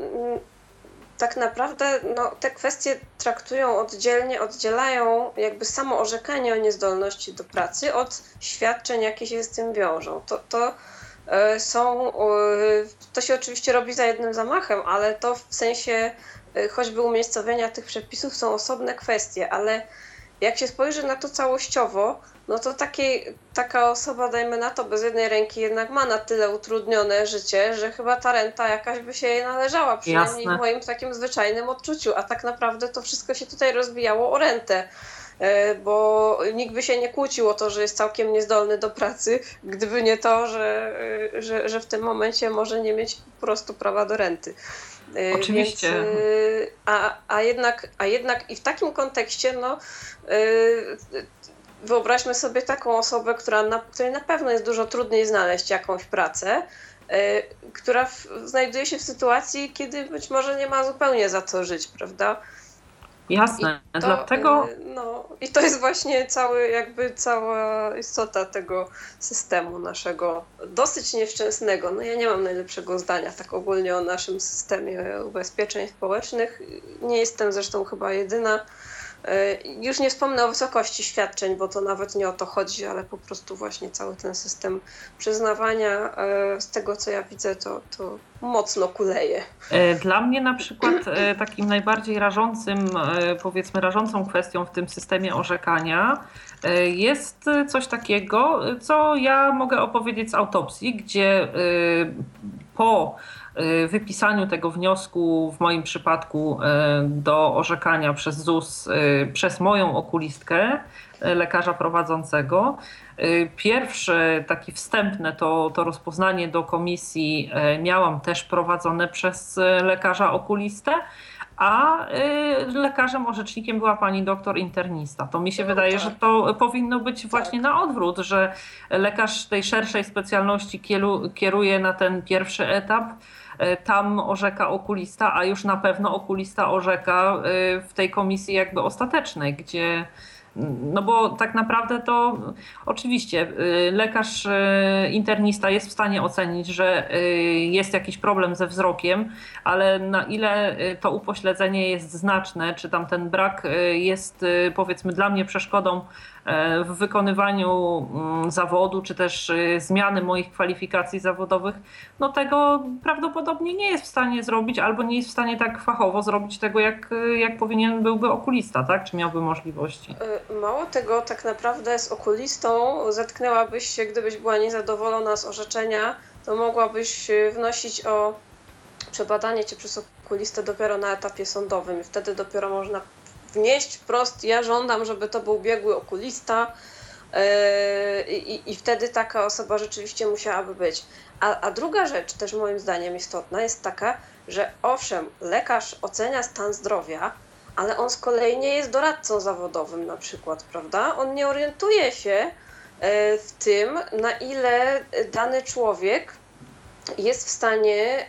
tak naprawdę te kwestie traktują oddzielnie, oddzielają samo orzekanie o niezdolności do pracy od świadczeń, jakie się z tym wiążą. To się oczywiście robi za jednym zamachem, ale to w sensie choćby umiejscowienia tych przepisów są osobne kwestie, ale jak się spojrzy na to całościowo, to taka osoba, dajmy na to, bez jednej ręki jednak ma na tyle utrudnione życie, że chyba ta renta jakaś by się jej należała, przynajmniej w moim takim zwyczajnym odczuciu, a tak naprawdę to wszystko się tutaj rozbijało o rentę, bo nikt by się nie kłócił o to, że jest całkiem niezdolny do pracy, gdyby nie to, że w tym momencie może nie mieć po prostu prawa do renty. Oczywiście. Więc, jednak i w takim kontekście wyobraźmy sobie taką osobę, której na pewno jest dużo trudniej znaleźć jakąś pracę, która znajduje się w sytuacji, kiedy być może nie ma zupełnie za co żyć, prawda? Jasne, dlatego... I to jest właśnie cała istota tego systemu naszego, dosyć nieszczęsnego. Ja nie mam najlepszego zdania tak ogólnie o naszym systemie ubezpieczeń społecznych. Nie jestem zresztą chyba jedyna. Już nie wspomnę o wysokości świadczeń, bo to nawet nie o to chodzi, ale po prostu właśnie cały ten system przyznawania, z tego co ja widzę, to mocno kuleje. Dla mnie na przykład takim najbardziej rażącą kwestią w tym systemie orzekania jest coś takiego, co ja mogę opowiedzieć z autopsji, gdzie po wypisaniu tego wniosku w moim przypadku do orzekania przez ZUS, przez moją okulistkę, lekarza prowadzącego. Pierwsze takie wstępne to rozpoznanie do komisji miałam też prowadzone przez lekarza okulistę, a lekarzem orzecznikiem była pani doktor internista. To mi się wydaje, że to powinno być właśnie na odwrót, że lekarz tej szerszej specjalności kieruje na ten pierwszy etap, tam orzeka okulista, a już na pewno okulista orzeka w tej komisji ostatecznej, gdzie... bo tak naprawdę to oczywiście lekarz internista jest w stanie ocenić, że jest jakiś problem ze wzrokiem, ale na ile to upośledzenie jest znaczne, czy tam ten brak jest powiedzmy dla mnie przeszkodą w wykonywaniu zawodu, czy też zmiany moich kwalifikacji zawodowych, tego prawdopodobnie nie jest w stanie zrobić, albo nie jest w stanie tak fachowo zrobić tego, jak powinien byłby okulista, tak? Czy miałby możliwości? Mało tego, tak naprawdę z okulistą zetknęłabyś się, gdybyś była niezadowolona z orzeczenia, to mogłabyś wnosić o przebadanie cię przez okulistę dopiero na etapie sądowym i wtedy dopiero można wnieść wprost, ja żądam, żeby to był biegły okulista i wtedy taka osoba rzeczywiście musiałaby być. A druga rzecz, też moim zdaniem istotna, jest taka, że owszem, lekarz ocenia stan zdrowia, ale on z kolei nie jest doradcą zawodowym na przykład, prawda? On nie orientuje się w tym, na ile dany człowiek jest w stanie...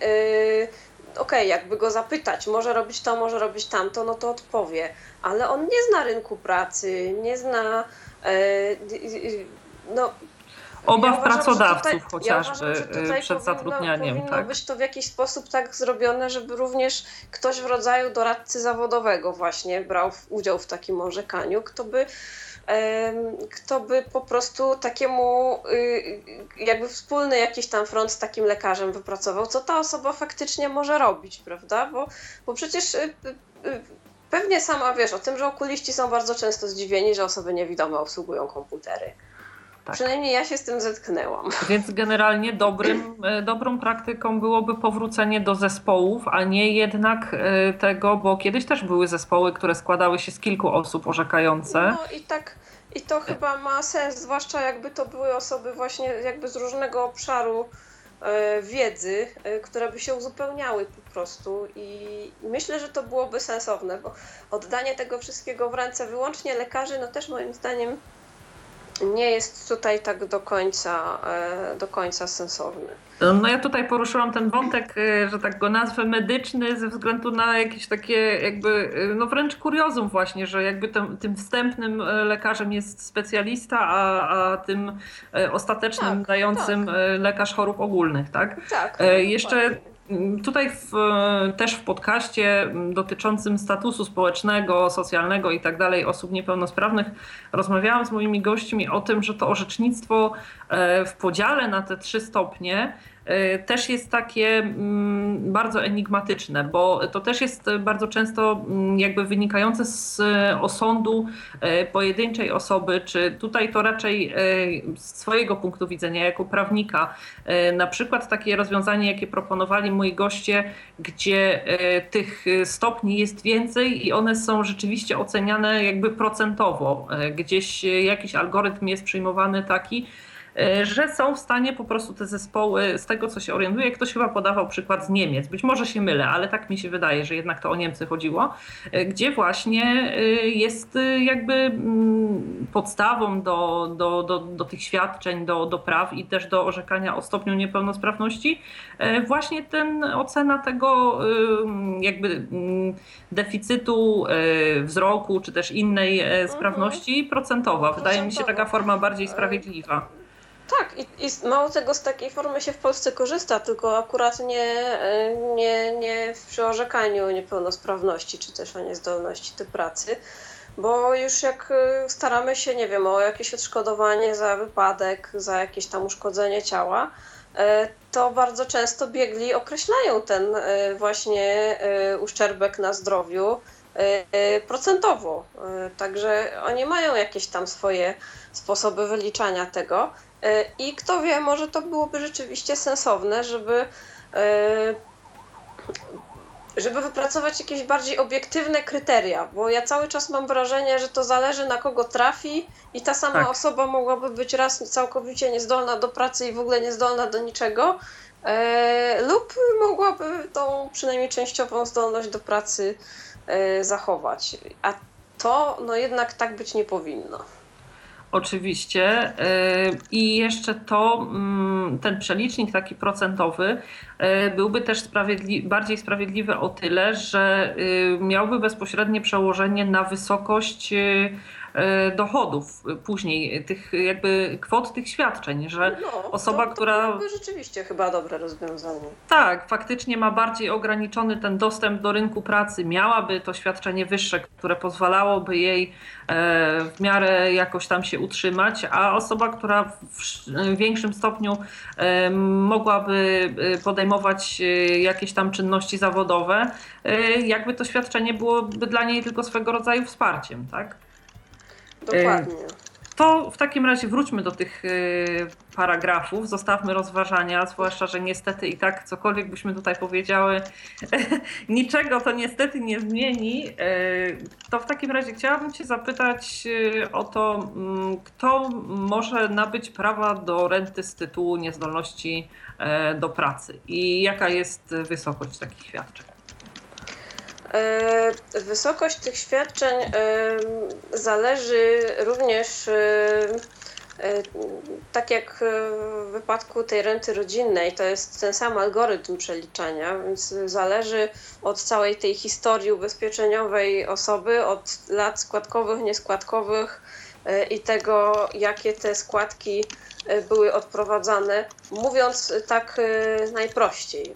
jakby go zapytać, może robić to, może robić tamto, to odpowie, ale on nie zna rynku pracy, nie zna obaw pracodawców chociażby przed zatrudnianiem. Powinno być to w jakiś sposób tak zrobione, żeby również ktoś w rodzaju doradcy zawodowego właśnie brał udział w takim orzekaniu, kto by po prostu takiemu wspólny jakiś tam front z takim lekarzem wypracował, co ta osoba faktycznie może robić, prawda? Bo przecież Pewnie sama wiesz o tym, że okuliści są bardzo często zdziwieni, że osoby niewidome obsługują komputery. Tak. Przynajmniej ja się z tym zetknęłam. Więc generalnie dobrą praktyką byłoby powrócenie do zespołów, a nie jednak tego, bo kiedyś też były zespoły, które składały się z kilku osób orzekające. No i tak, i to chyba ma sens, zwłaszcza jakby to były osoby właśnie jakby z różnego obszaru wiedzy, które by się uzupełniały po prostu i myślę, że to byłoby sensowne, bo oddanie tego wszystkiego w ręce wyłącznie lekarzy, no też moim zdaniem nie jest tutaj tak do końca sensowny. No ja tutaj poruszyłam ten wątek, że tak go nazwę, medyczny, ze względu na jakieś takie jakby, no wręcz kuriozum właśnie, że jakby tym wstępnym lekarzem jest specjalista, a tym ostatecznym dającym lekarz chorób ogólnych, tak? Tak. Jeszcze tutaj też w podcaście dotyczącym statusu społecznego, socjalnego i tak dalej osób niepełnosprawnych rozmawiałam z moimi gośćmi o tym, że to orzecznictwo w podziale na te 3 stopnie też jest takie bardzo enigmatyczne, bo to też jest bardzo często jakby wynikające z osądu pojedynczej osoby, czy tutaj to raczej z swojego punktu widzenia jako prawnika. Na przykład takie rozwiązanie, jakie proponowali moi goście, gdzie tych stopni jest więcej i one są rzeczywiście oceniane jakby procentowo. Gdzieś jakiś algorytm jest przyjmowany taki, że są w stanie po prostu te zespoły, z tego co się orientuje, ktoś chyba podawał przykład z Niemiec, być może się mylę, ale tak mi się wydaje, że jednak to o Niemcy chodziło, gdzie właśnie jest jakby podstawą do tych świadczeń, do praw i też do orzekania o stopniu niepełnosprawności właśnie ten ocena tego jakby deficytu wzroku czy też innej sprawności procentowa. Wydaje mi się taka forma bardziej sprawiedliwa. Tak, i mało tego, z takiej formy się w Polsce korzysta, tylko akurat nie przy orzekaniu o niepełnosprawności czy też o niezdolności do pracy, bo już jak staramy się, nie wiem, o jakieś odszkodowanie za wypadek, za jakieś tam uszkodzenie ciała, to bardzo często biegli określają ten właśnie uszczerbek na zdrowiu procentowo. Także oni mają jakieś tam swoje sposoby wyliczania tego i kto wie, może to byłoby rzeczywiście sensowne, żeby wypracować jakieś bardziej obiektywne kryteria, bo ja cały czas mam wrażenie, że to zależy na kogo trafi i ta sama osoba mogłaby być raz całkowicie niezdolna do pracy i w ogóle niezdolna do niczego, lub mogłaby tą przynajmniej częściową zdolność do pracy zachować, a to no jednak tak być nie powinno. Oczywiście. I jeszcze to, ten przelicznik taki procentowy byłby też bardziej sprawiedliwy o tyle, że miałby bezpośrednie przełożenie na wysokość dochodów później, tych jakby kwot tych świadczeń, że osoba, która... To rzeczywiście chyba dobre rozwiązanie. Tak, faktycznie ma bardziej ograniczony ten dostęp do rynku pracy, miałaby to świadczenie wyższe, które pozwalałoby jej w miarę jakoś tam się utrzymać, a osoba, która w większym stopniu mogłaby podejmować jakieś tam czynności zawodowe, jakby to świadczenie byłoby dla niej tylko swego rodzaju wsparciem, tak? Dokładnie. To w takim razie wróćmy do tych paragrafów, zostawmy rozważania, zwłaszcza, że niestety i tak cokolwiek byśmy tutaj powiedziały, niczego to niestety nie zmieni. To w takim razie chciałabym Cię zapytać o to, kto może nabyć prawa do renty z tytułu niezdolności do pracy i jaka jest wysokość takich świadczeń? Wysokość tych świadczeń zależy również, tak jak w wypadku tej renty rodzinnej, to jest ten sam algorytm przeliczania, więc zależy od całej tej historii ubezpieczeniowej osoby, od lat składkowych, nieskładkowych i tego, jakie te składki były odprowadzane, mówiąc najprościej,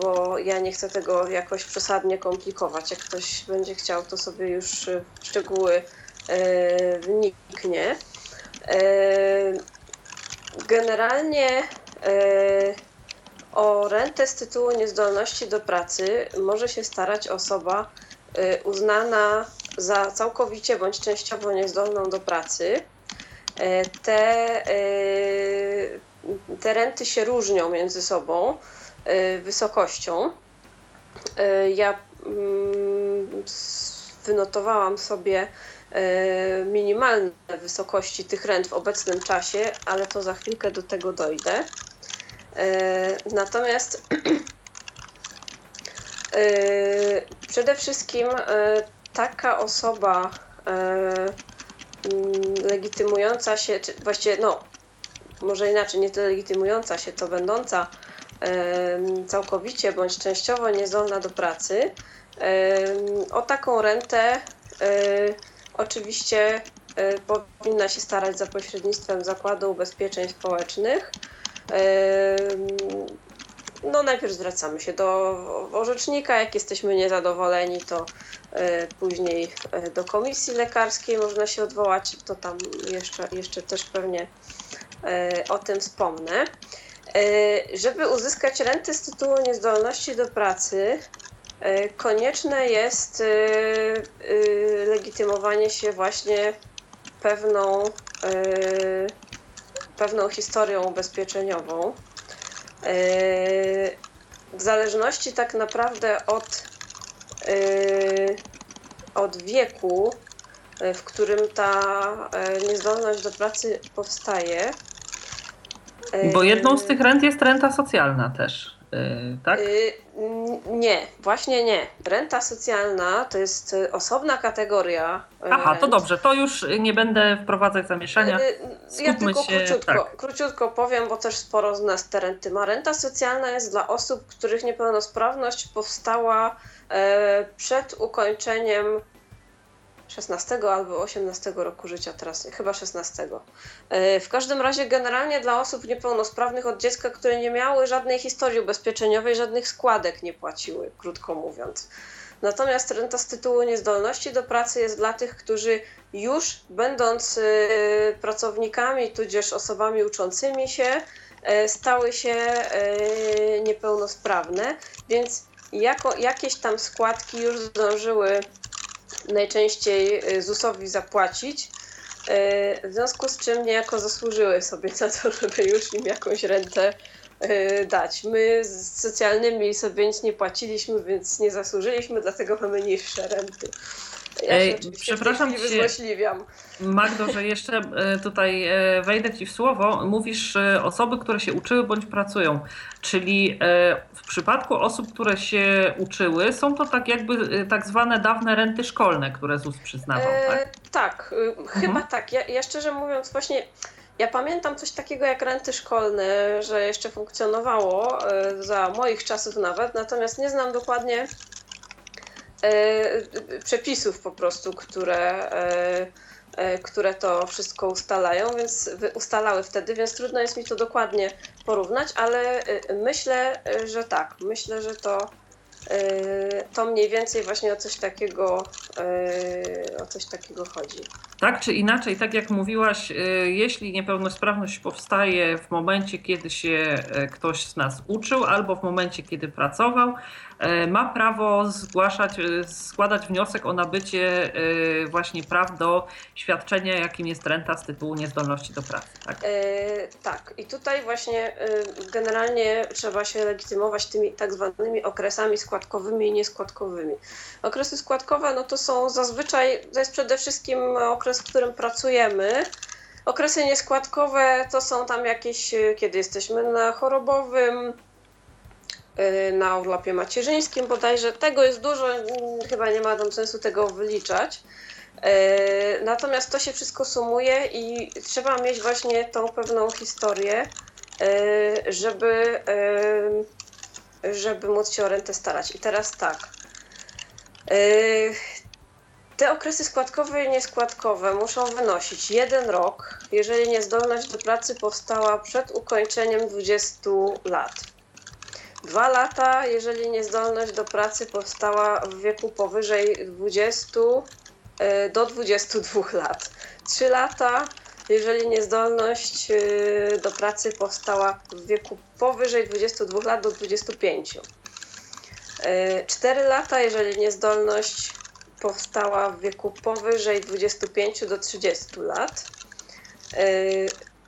bo ja nie chcę tego jakoś przesadnie komplikować. Jak ktoś będzie chciał, to sobie już w szczegóły wniknie. Generalnie O rentę z tytułu niezdolności do pracy może się starać osoba uznana za całkowicie bądź częściowo niezdolną do pracy. Te renty się różnią między sobą wysokością. Ja wynotowałam sobie minimalne wysokości tych rent w obecnym czasie, ale to za chwilkę do tego dojdę. Natomiast przede wszystkim taka osoba legitymująca się, czy właściwie może inaczej, nie tyle legitymująca się, to będąca całkowicie bądź częściowo niezdolna do pracy, o taką rentę oczywiście powinna się starać za pośrednictwem Zakładu Ubezpieczeń Społecznych. Najpierw zwracamy się do orzecznika, jak jesteśmy niezadowoleni, to później do komisji lekarskiej można się odwołać, to tam jeszcze też pewnie o tym wspomnę. Żeby uzyskać rentę z tytułu niezdolności do pracy, konieczne jest legitymowanie się właśnie pewną historią ubezpieczeniową. W zależności tak naprawdę od wieku, w którym ta niezdolność do pracy powstaje. Bo jedną z tych rent jest renta socjalna też, tak? Nie, właśnie nie. Renta socjalna to jest osobna kategoria. Aha, rent. To dobrze, to już nie będę wprowadzać zamieszania. Ja tylko króciutko powiem, bo też sporo z nas te renty ma. Renta socjalna jest dla osób, których niepełnosprawność powstała przed ukończeniem 16 albo 18 roku życia, teraz chyba 16. W każdym razie generalnie dla osób niepełnosprawnych od dziecka, które nie miały żadnej historii ubezpieczeniowej, żadnych składek nie płaciły, krótko mówiąc. Natomiast renta z tytułu niezdolności do pracy jest dla tych, którzy już będąc pracownikami, tudzież osobami uczącymi się, stały się niepełnosprawne, więc jakieś tam składki już zdążyły najczęściej ZUS-owi zapłacić, w związku z czym niejako zasłużyły sobie na to, żeby już im jakąś rentę dać. My z socjalnymi sobie nic nie płaciliśmy, więc nie zasłużyliśmy, dlatego mamy niższe renty. Przepraszam cię, Magdo, że jeszcze tutaj wejdę ci w słowo. Mówisz osoby, które się uczyły bądź pracują, czyli w przypadku osób, które się uczyły, są to tak jakby tak zwane dawne renty szkolne, które ZUS przyznawał, tak? Tak, chyba tak. Ja szczerze mówiąc właśnie, ja pamiętam coś takiego jak renty szkolne, że jeszcze funkcjonowało za moich czasów nawet, natomiast nie znam dokładnie przepisów po prostu, które to wszystko ustalały wtedy, więc trudno jest mi to dokładnie porównać, ale myślę, że tak. Myślę, że to mniej więcej właśnie o coś takiego chodzi. Tak czy inaczej, tak jak mówiłaś, jeśli niepełnosprawność powstaje w momencie, kiedy się ktoś z nas uczył albo w momencie, kiedy pracował, ma prawo składać wniosek o nabycie właśnie praw do świadczenia, jakim jest renta z tytułu niezdolności do pracy. Tak, tak. I tutaj właśnie generalnie trzeba się legitymować tymi tak zwanymi okresami składkowymi i nieskładkowymi. Okresy składkowe to są zazwyczaj, to jest przede wszystkim okres, w którym pracujemy. Okresy nieskładkowe to są tam jakieś, kiedy jesteśmy na chorobowym, na urlopie macierzyńskim bodajże. Tego jest dużo, chyba nie ma tam sensu tego wyliczać. Natomiast to się wszystko sumuje i trzeba mieć właśnie tą pewną historię, żeby móc się o rentę starać. I teraz tak. Te okresy składkowe i nieskładkowe muszą wynosić 1 rok, jeżeli niezdolność do pracy powstała przed ukończeniem 20 lat. 2 lata, jeżeli niezdolność do pracy powstała w wieku powyżej 20 do 22 lat. 3 lata, jeżeli niezdolność do pracy powstała w wieku powyżej 22 lat do 25. 4 lata, jeżeli niezdolność powstała w wieku powyżej 25 do 30 lat.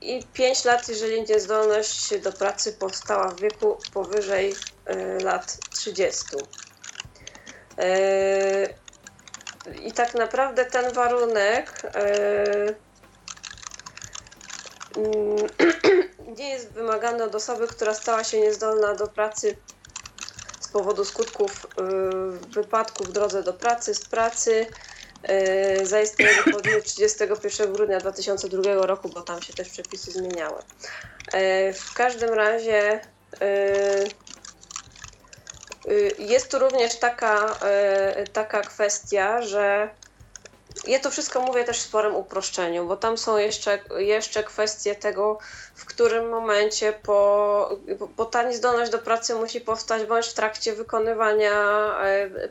I 5 lat, jeżeli niezdolność do pracy powstała w wieku powyżej lat 30. I tak naprawdę ten warunek nie jest wymagany od osoby, która stała się niezdolna do pracy z powodu skutków wypadku w drodze do pracy, z pracy zaistniałego po dniu 31 grudnia 2002 roku, bo tam się też przepisy zmieniały. W każdym razie jest tu również taka kwestia, że ja to wszystko mówię też w sporym uproszczeniu, bo tam są jeszcze kwestie tego, w którym momencie, bo ta niezdolność do pracy musi powstać bądź w trakcie wykonywania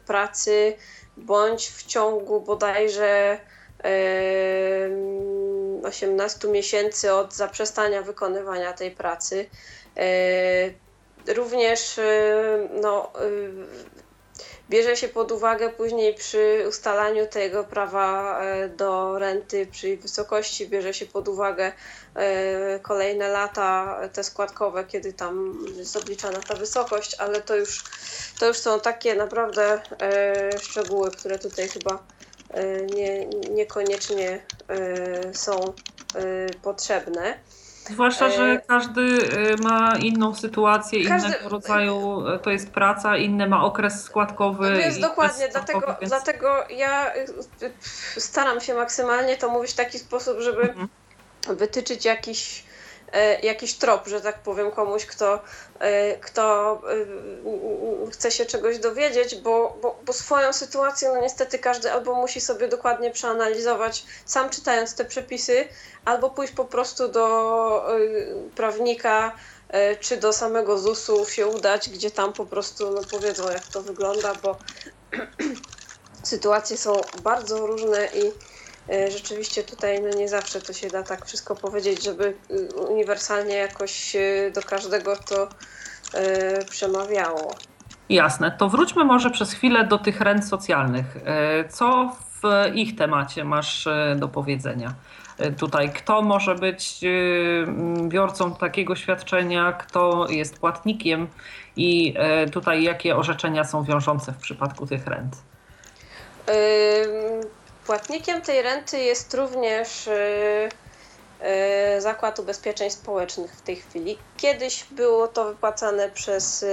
pracy, bądź w ciągu bodajże 18 miesięcy od zaprzestania wykonywania tej pracy. Również bierze się pod uwagę później przy ustalaniu tego prawa do renty, przy jej wysokości, bierze się pod uwagę kolejne lata te składkowe, kiedy tam jest obliczana ta wysokość, ale to już są takie naprawdę szczegóły, które tutaj chyba niekoniecznie są potrzebne. Zwłaszcza, że każdy ma inną sytuację, innego rodzaju to jest praca, inny ma okres składkowy. To jest dokładnie, dlatego ja staram się maksymalnie to mówić w taki sposób, żeby wytyczyć jakiś trop, że tak powiem, komuś, kto chce się czegoś dowiedzieć, bo swoją sytuację niestety każdy albo musi sobie dokładnie przeanalizować, sam czytając te przepisy, albo pójść po prostu do prawnika czy do samego ZUS-u się udać, gdzie tam po prostu powiedzą, jak to wygląda, bo sytuacje są bardzo różne i rzeczywiście tutaj nie zawsze to się da tak wszystko powiedzieć, żeby uniwersalnie jakoś do każdego to przemawiało. Jasne, to wróćmy może przez chwilę do tych rent socjalnych. Co w ich temacie masz do powiedzenia? Tutaj kto może być biorcą takiego świadczenia, kto jest płatnikiem i tutaj jakie orzeczenia są wiążące w przypadku tych rent? Płatnikiem tej renty jest również Zakład Ubezpieczeń Społecznych w tej chwili. Kiedyś było to wypłacane przez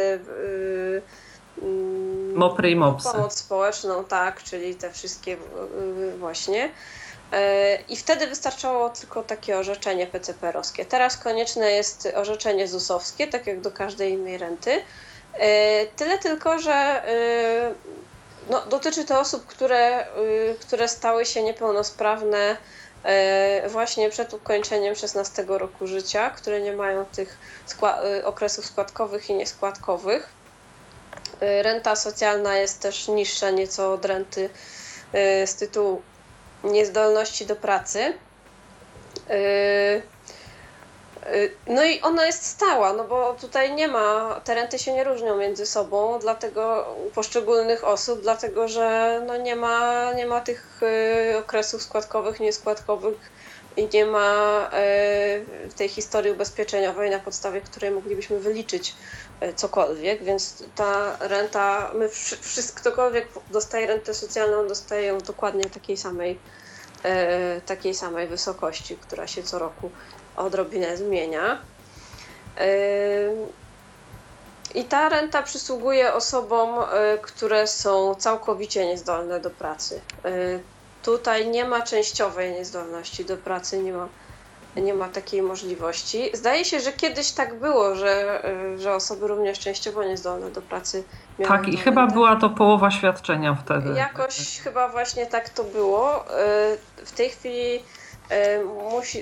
MOPR-y i MOPS-y. Pomoc społeczną, tak, czyli te wszystkie właśnie. I wtedy wystarczało tylko takie orzeczenie PCPR-owskie. Teraz konieczne jest orzeczenie ZUS-owskie, tak jak do każdej innej renty. Tyle tylko, że dotyczy to osób, które stały się niepełnosprawne właśnie przed ukończeniem 16 roku życia, które nie mają tych okresów składkowych i nieskładkowych. Renta socjalna jest też niższa nieco od renty z tytułu niezdolności do pracy. No i ona jest stała, no bo tutaj nie ma, te renty się nie różnią między sobą, dlatego poszczególnych osób, dlatego że nie ma tych okresów składkowych, nieskładkowych i nie ma tej historii ubezpieczeniowej, na podstawie której moglibyśmy wyliczyć cokolwiek, więc ta renta, ktokolwiek dostaje rentę socjalną, dostaje ją dokładnie takiej samej wysokości, która się co roku odrobinę zmienia. I ta renta przysługuje osobom, które są całkowicie niezdolne do pracy. Tutaj nie ma częściowej niezdolności do pracy, nie ma takiej możliwości. Zdaje się, że kiedyś tak było, że osoby również częściowo niezdolne do pracy miały. Tak, i chyba była to połowa świadczenia wtedy. Jakoś chyba właśnie tak to było. W tej chwili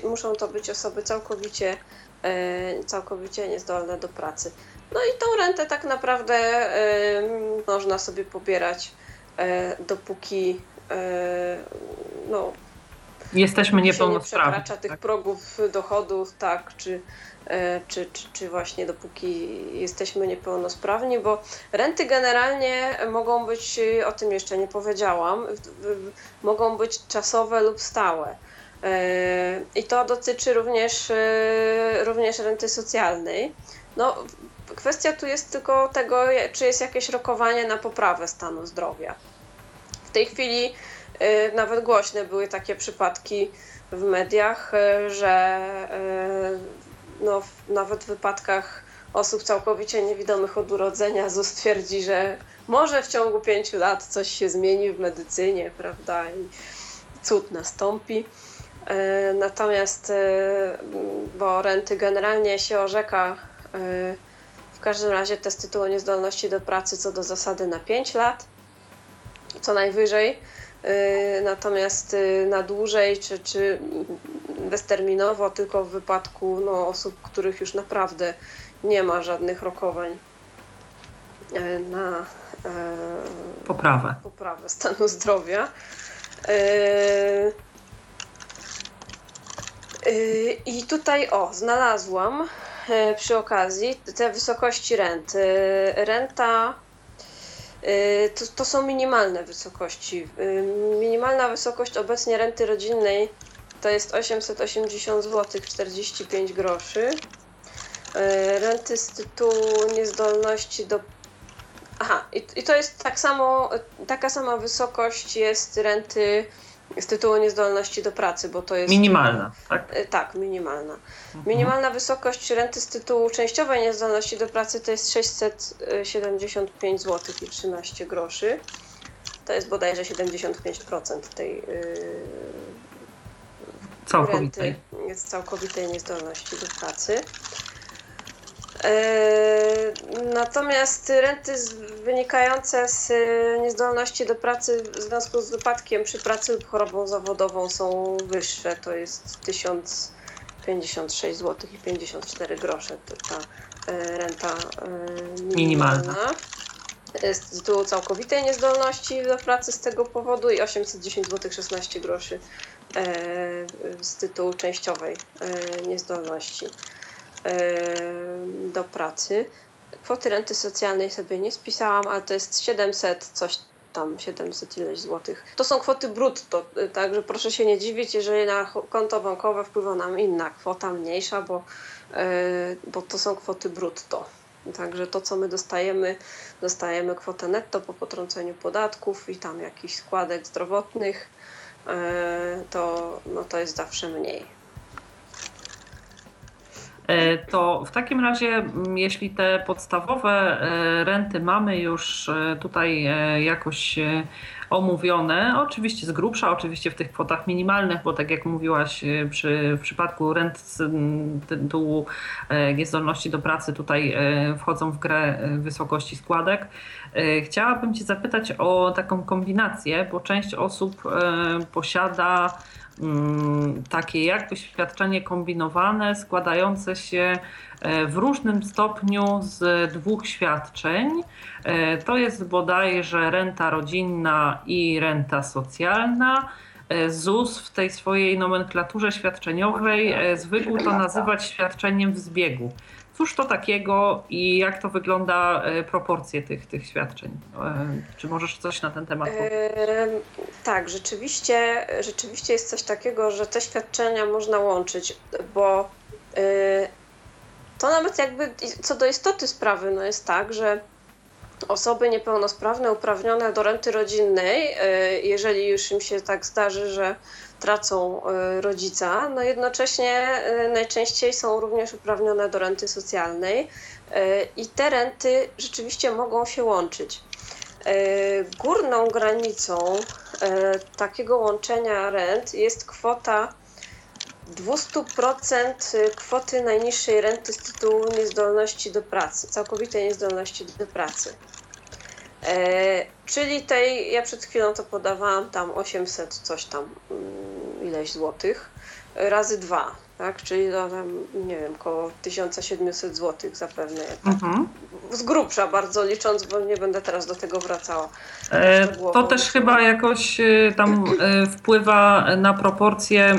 muszą to być osoby całkowicie niezdolne do pracy. No i tą rentę tak naprawdę można sobie pobierać, dopóki jesteśmy niepełnosprawni. Nie przekracza tych progów dochodów, tak, czy właśnie dopóki jesteśmy niepełnosprawni, bo renty generalnie mogą być, o tym jeszcze nie powiedziałam, mogą być czasowe lub stałe. I to dotyczy również renty socjalnej. No, kwestia tu jest tylko tego, czy jest jakieś rokowanie na poprawę stanu zdrowia. W tej chwili nawet głośne były takie przypadki w mediach, że no, nawet w wypadkach osób całkowicie niewidomych od urodzenia ZUS twierdzi, że może w ciągu 5 lat coś się zmieni w medycynie, prawda, i cud nastąpi. Natomiast, bo renty generalnie się orzeka w każdym razie test z tytułu niezdolności do pracy co do zasady na 5 lat, co najwyżej, natomiast na dłużej czy bezterminowo tylko w wypadku no, osób, których już naprawdę nie ma żadnych rokowań na poprawę stanu zdrowia. I tutaj znalazłam przy okazji te wysokości rent. Renta to są minimalne wysokości. Minimalna wysokość obecnie renty rodzinnej to jest 880 zł 45 groszy. Renty z tytułu niezdolności do... Aha, i to jest tak samo, taka sama wysokość jest renty z tytułu niezdolności do pracy, bo to jest... Minimalna, tak? Tak, minimalna. Minimalna wysokość renty z tytułu częściowej niezdolności do pracy to jest 675 zł i 13 groszy. To jest bodajże 75% tej całkowitej renty z całkowitej niezdolności do pracy. Natomiast renty wynikające z niezdolności do pracy w związku z wypadkiem przy pracy lub chorobą zawodową są wyższe, to jest 1056 zł i 54 grosze ta renta minimalna z tytułu całkowitej niezdolności do pracy z tego powodu i 810 zł 16 groszy z tytułu częściowej niezdolności do pracy. Kwoty renty socjalnej sobie nie spisałam, ale to jest 700 coś tam, 700 ileś złotych. To są kwoty brutto, także proszę się nie dziwić, jeżeli na konto bankowe wpływa nam inna kwota mniejsza, bo to są kwoty brutto. Także to, co my dostajemy kwotę netto po potrąceniu podatków i tam jakichś składek zdrowotnych, to jest zawsze mniej. To w takim razie, jeśli te podstawowe renty mamy już tutaj jakoś omówione, oczywiście z grubsza, oczywiście w tych kwotach minimalnych, bo tak jak mówiłaś, w przypadku rent z tytułu niezdolności do pracy tutaj wchodzą w grę wysokości składek. Chciałabym Cię zapytać o taką kombinację, bo część osób posiada takie jakby świadczenie kombinowane, składające się w różnym stopniu z 2 świadczeń. To jest bodajże renta rodzinna i renta socjalna. ZUS w tej swojej nomenklaturze świadczeniowej zwykł to nazywać świadczeniem w zbiegu. Cóż to takiego i jak to wygląda proporcje tych świadczeń? Czy możesz coś na ten temat powiedzieć? Tak, rzeczywiście jest coś takiego, że te świadczenia można łączyć, bo to nawet jakby co do istoty sprawy no jest tak, że osoby niepełnosprawne uprawnione do renty rodzinnej, jeżeli już im się tak zdarzy, że tracą rodzica, no jednocześnie najczęściej są również uprawnione do renty socjalnej i te renty rzeczywiście mogą się łączyć. Górną granicą takiego łączenia rent jest kwota 200% kwoty najniższej renty z tytułu niezdolności do pracy, całkowitej niezdolności do pracy. Czyli tej, ja przed chwilą to podawałam, tam 800 coś tam ileś złotych, razy 2, tak? Czyli tam, nie wiem, około 1700 zł zapewne. Tak? Mhm. Z grubsza bardzo licząc, bo nie będę teraz do tego wracała. To też chyba jakoś tam wpływa na proporcje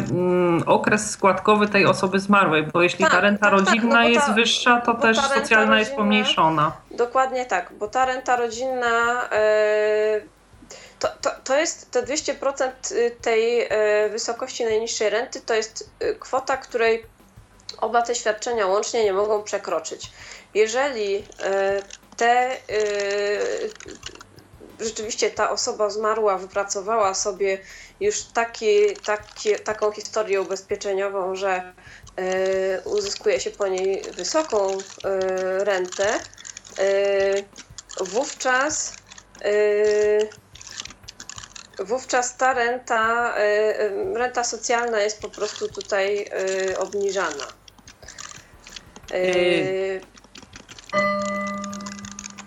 okres składkowy tej osoby zmarłej, bo jeśli ta renta rodzinna jest wyższa, to też socjalna rodzinna jest pomniejszona. Dokładnie tak, bo ta renta rodzinna to jest te 200% tej wysokości najniższej renty, to jest kwota, której oba te świadczenia łącznie nie mogą przekroczyć. Jeżeli rzeczywiście ta osoba zmarła, wypracowała sobie już taką historię ubezpieczeniową, że uzyskuje się po niej wysoką rentę, wówczas ta renta socjalna jest po prostu tutaj obniżana.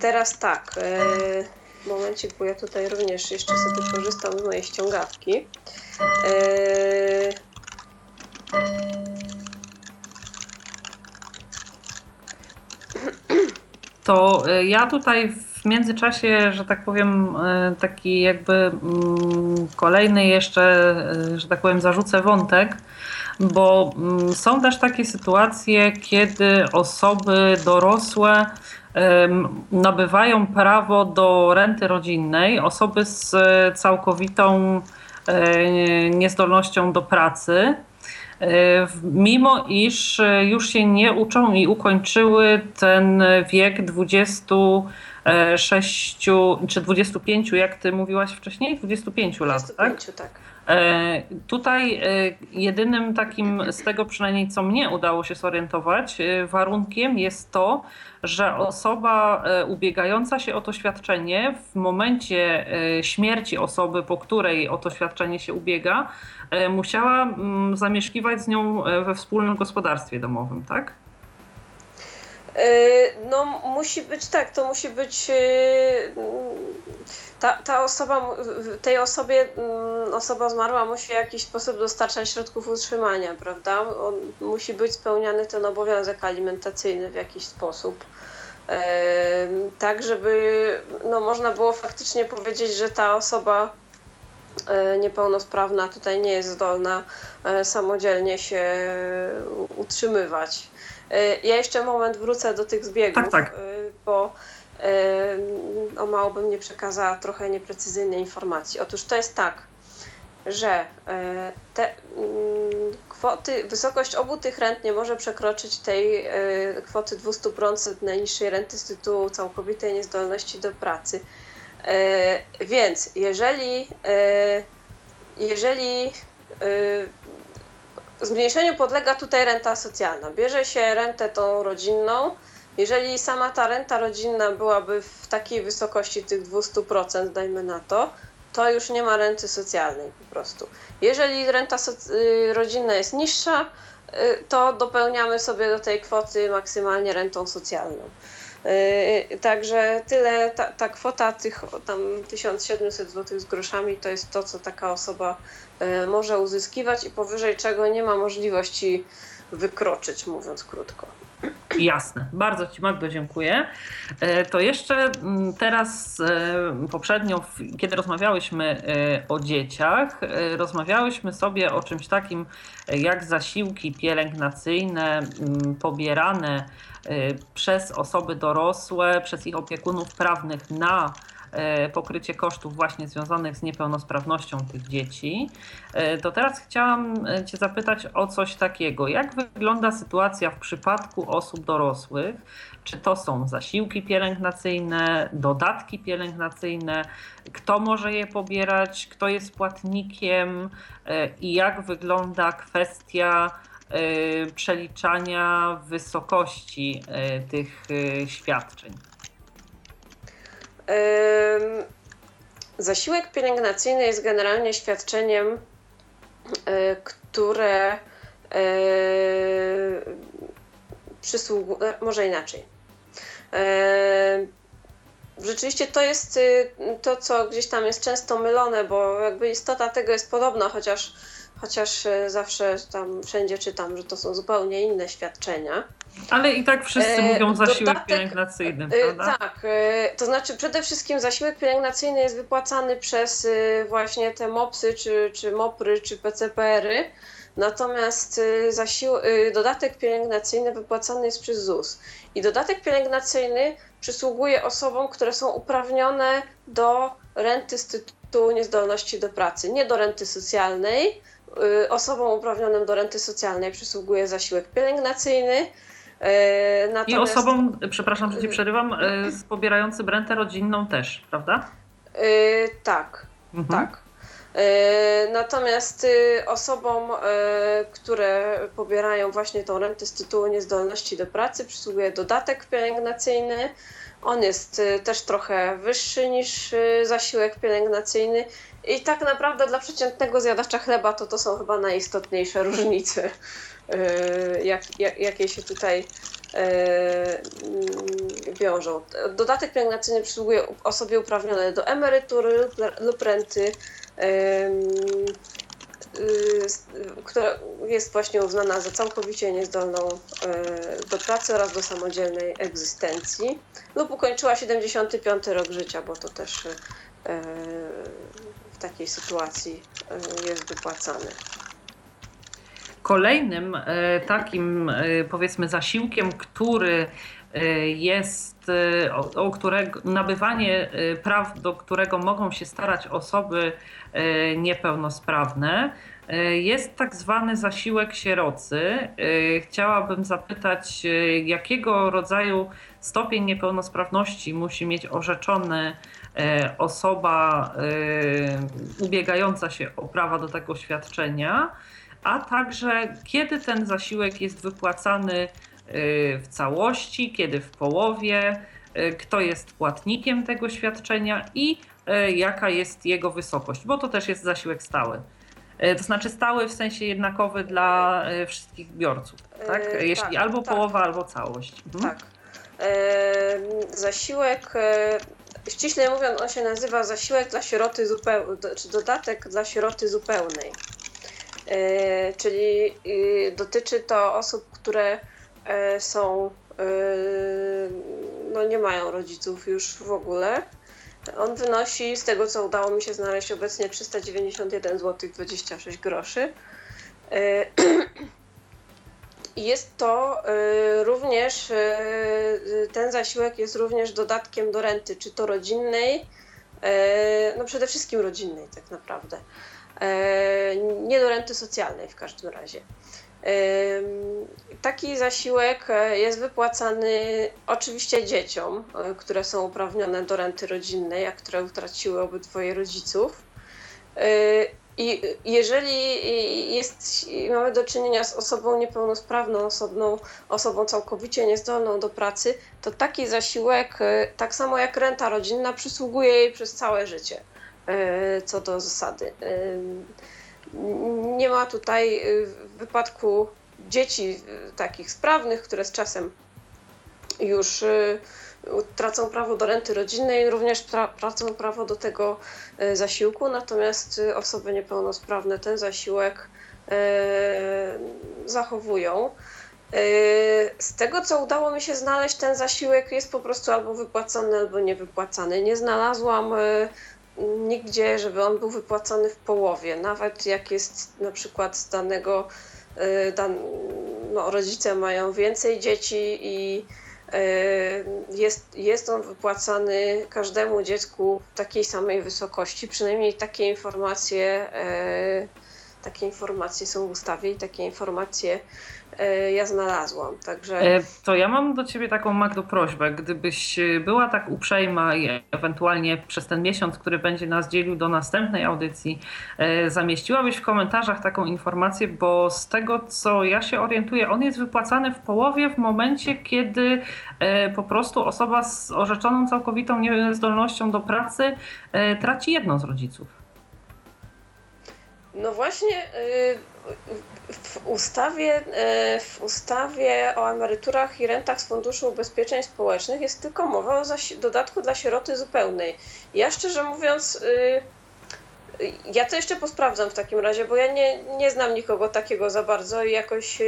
Teraz tak, momencik, bo ja tutaj również jeszcze sobie korzystam z mojej ściągawki. To ja tutaj w międzyczasie, że tak powiem, taki jakby kolejny jeszcze, że tak powiem, zarzucę wątek, bo są też takie sytuacje, kiedy osoby dorosłe nabywają prawo do renty rodzinnej, osoby z całkowitą niezdolnością do pracy, mimo iż już się nie uczą i ukończyły ten wiek 26 czy 25, jak ty mówiłaś wcześniej, 25 lat, tak? 25, tak. Tutaj jedynym takim, z tego przynajmniej co mnie udało się zorientować, warunkiem jest to, że osoba ubiegająca się o to świadczenie w momencie śmierci osoby, po której o to świadczenie się ubiega, musiała zamieszkiwać z nią we wspólnym gospodarstwie domowym, tak? No musi być tak, to musi być osoba zmarła musi w jakiś sposób dostarczać środków utrzymania, prawda? Musi być spełniany ten obowiązek alimentacyjny w jakiś sposób, tak żeby można było faktycznie powiedzieć, że ta osoba niepełnosprawna tutaj nie jest zdolna samodzielnie się utrzymywać. Ja jeszcze moment wrócę do tych zbiegów, tak. Bo o mało bym nie przekazała trochę nieprecyzyjnej informacji. Otóż to jest tak, że te kwoty, wysokość obu tych rent nie może przekroczyć tej kwoty 200% najniższej renty z tytułu całkowitej niezdolności do pracy. Więc jeżeli zmniejszeniu podlega tutaj renta socjalna. Bierze się rentę tą rodzinną. Jeżeli sama ta renta rodzinna byłaby w takiej wysokości tych 200%, dajmy na to już nie ma renty socjalnej po prostu. Jeżeli renta rodzinna jest niższa, to dopełniamy sobie do tej kwoty maksymalnie rentą socjalną. Także tyle, ta kwota tych tam 1700 zł z groszami to jest to, co taka osoba może uzyskiwać i powyżej czego nie ma możliwości wykroczyć, mówiąc krótko. Jasne. Bardzo Ci, Magdo, dziękuję. To jeszcze teraz poprzednio, kiedy rozmawiałyśmy o dzieciach, rozmawiałyśmy sobie o czymś takim jak zasiłki pielęgnacyjne pobierane przez osoby dorosłe, przez ich opiekunów prawnych na pokrycie kosztów właśnie związanych z niepełnosprawnością tych dzieci. To teraz chciałam Cię zapytać o coś takiego. Jak wygląda sytuacja w przypadku osób dorosłych? Czy to są zasiłki pielęgnacyjne, dodatki pielęgnacyjne? Kto może je pobierać? Kto jest płatnikiem? I jak wygląda kwestia przeliczania wysokości tych świadczeń? Zasiłek pielęgnacyjny jest generalnie świadczeniem, które przysługuje, może inaczej. Rzeczywiście to jest to, co gdzieś tam jest często mylone, bo jakby istota tego jest podobna, chociaż chociaż zawsze tam wszędzie czytam, że to są zupełnie inne świadczenia. Ale i tak wszyscy mówią zasiłek pielęgnacyjny, prawda? Tak, to znaczy przede wszystkim zasiłek pielęgnacyjny jest wypłacany przez właśnie te MOPS-y, czy MOPR-y, czy PCPR-y. Natomiast dodatek pielęgnacyjny wypłacany jest przez ZUS. I dodatek pielęgnacyjny przysługuje osobom, które są uprawnione do renty z tytułu niezdolności do pracy, nie do renty socjalnej. Osobom uprawnionym do renty socjalnej przysługuje zasiłek pielęgnacyjny. Natomiast... I osobom, przepraszam, że Cię przerywam, pobierającym rentę rodzinną też, prawda? Tak, tak. Natomiast osobom, które pobierają właśnie tą rentę z tytułu niezdolności do pracy, przysługuje dodatek pielęgnacyjny. On jest też trochę wyższy niż zasiłek pielęgnacyjny. I tak naprawdę dla przeciętnego zjadacza chleba to są chyba najistotniejsze różnice, jakie się tutaj wiążą. Dodatek pielęgnacyjny przysługuje osobie uprawnionej do emerytury lub renty, która jest właśnie uznana za całkowicie niezdolną do pracy oraz do samodzielnej egzystencji lub ukończyła 75. rok życia, bo to też w takiej sytuacji jest wypłacany. Kolejnym takim, powiedzmy, zasiłkiem, który jest, o którego nabywanie praw, do którego mogą się starać osoby niepełnosprawne, jest tak zwany zasiłek sierocy. Chciałabym zapytać, jakiego rodzaju stopień niepełnosprawności musi mieć orzeczony osoba ubiegająca się o prawa do tego świadczenia, a także kiedy ten zasiłek jest wypłacany w całości, kiedy w połowie, kto jest płatnikiem tego świadczenia i jaka jest jego wysokość, bo to też jest zasiłek stały. To znaczy stały w sensie jednakowy dla wszystkich biorców, tak? Jeśli tak, albo tak, połowa, albo całość. Mhm. Tak. Zasiłek, ściśle mówiąc, on się nazywa zasiłek dla sieroty zupełnej, czy dodatek dla sieroty zupełnej. Czyli dotyczy to osób, które są, no nie mają rodziców już w ogóle. On wynosi, z tego co udało mi się znaleźć obecnie, 391,26 zł. Jest to również, ten zasiłek jest również dodatkiem do renty, czy to rodzinnej, no przede wszystkim rodzinnej tak naprawdę, nie do renty socjalnej w każdym razie. Taki zasiłek jest wypłacany oczywiście dzieciom, które są uprawnione do renty rodzinnej, a które utraciły obydwoje rodziców. I jeżeli mamy do czynienia z osobą niepełnosprawną, osobą całkowicie niezdolną do pracy, to taki zasiłek, tak samo jak renta rodzinna, przysługuje jej przez całe życie, co do zasady. Nie ma tutaj w wypadku dzieci takich sprawnych, które z czasem już tracą prawo do renty rodzinnej, również tracą prawo do tego zasiłku, natomiast osoby niepełnosprawne ten zasiłek zachowują. Z tego co udało mi się znaleźć, ten zasiłek jest po prostu albo wypłacany, albo niewypłacany. Nie znalazłam nigdzie, żeby on był wypłacany w połowie, nawet jak jest na przykład z danego, rodzice mają więcej dzieci i jest on wypłacany każdemu dziecku w takiej samej wysokości, przynajmniej takie informacje są w ustawie i takie informacje ja znalazłam. Także... To ja mam do Ciebie taką, Magdo, prośbę. Gdybyś była tak uprzejma i ewentualnie przez ten miesiąc, który będzie nas dzielił do następnej audycji, zamieściłabyś w komentarzach taką informację, bo z tego co ja się orientuję, on jest wypłacany w połowie w momencie, kiedy po prostu osoba z orzeczoną całkowitą niezdolnością do pracy traci jedną z rodziców. No właśnie, w ustawie o emeryturach i rentach z Funduszu Ubezpieczeń Społecznych jest tylko mowa o dodatku dla sieroty zupełnej. Ja szczerze mówiąc Ja to jeszcze posprawdzam w takim razie, bo ja nie znam nikogo takiego za bardzo i jakoś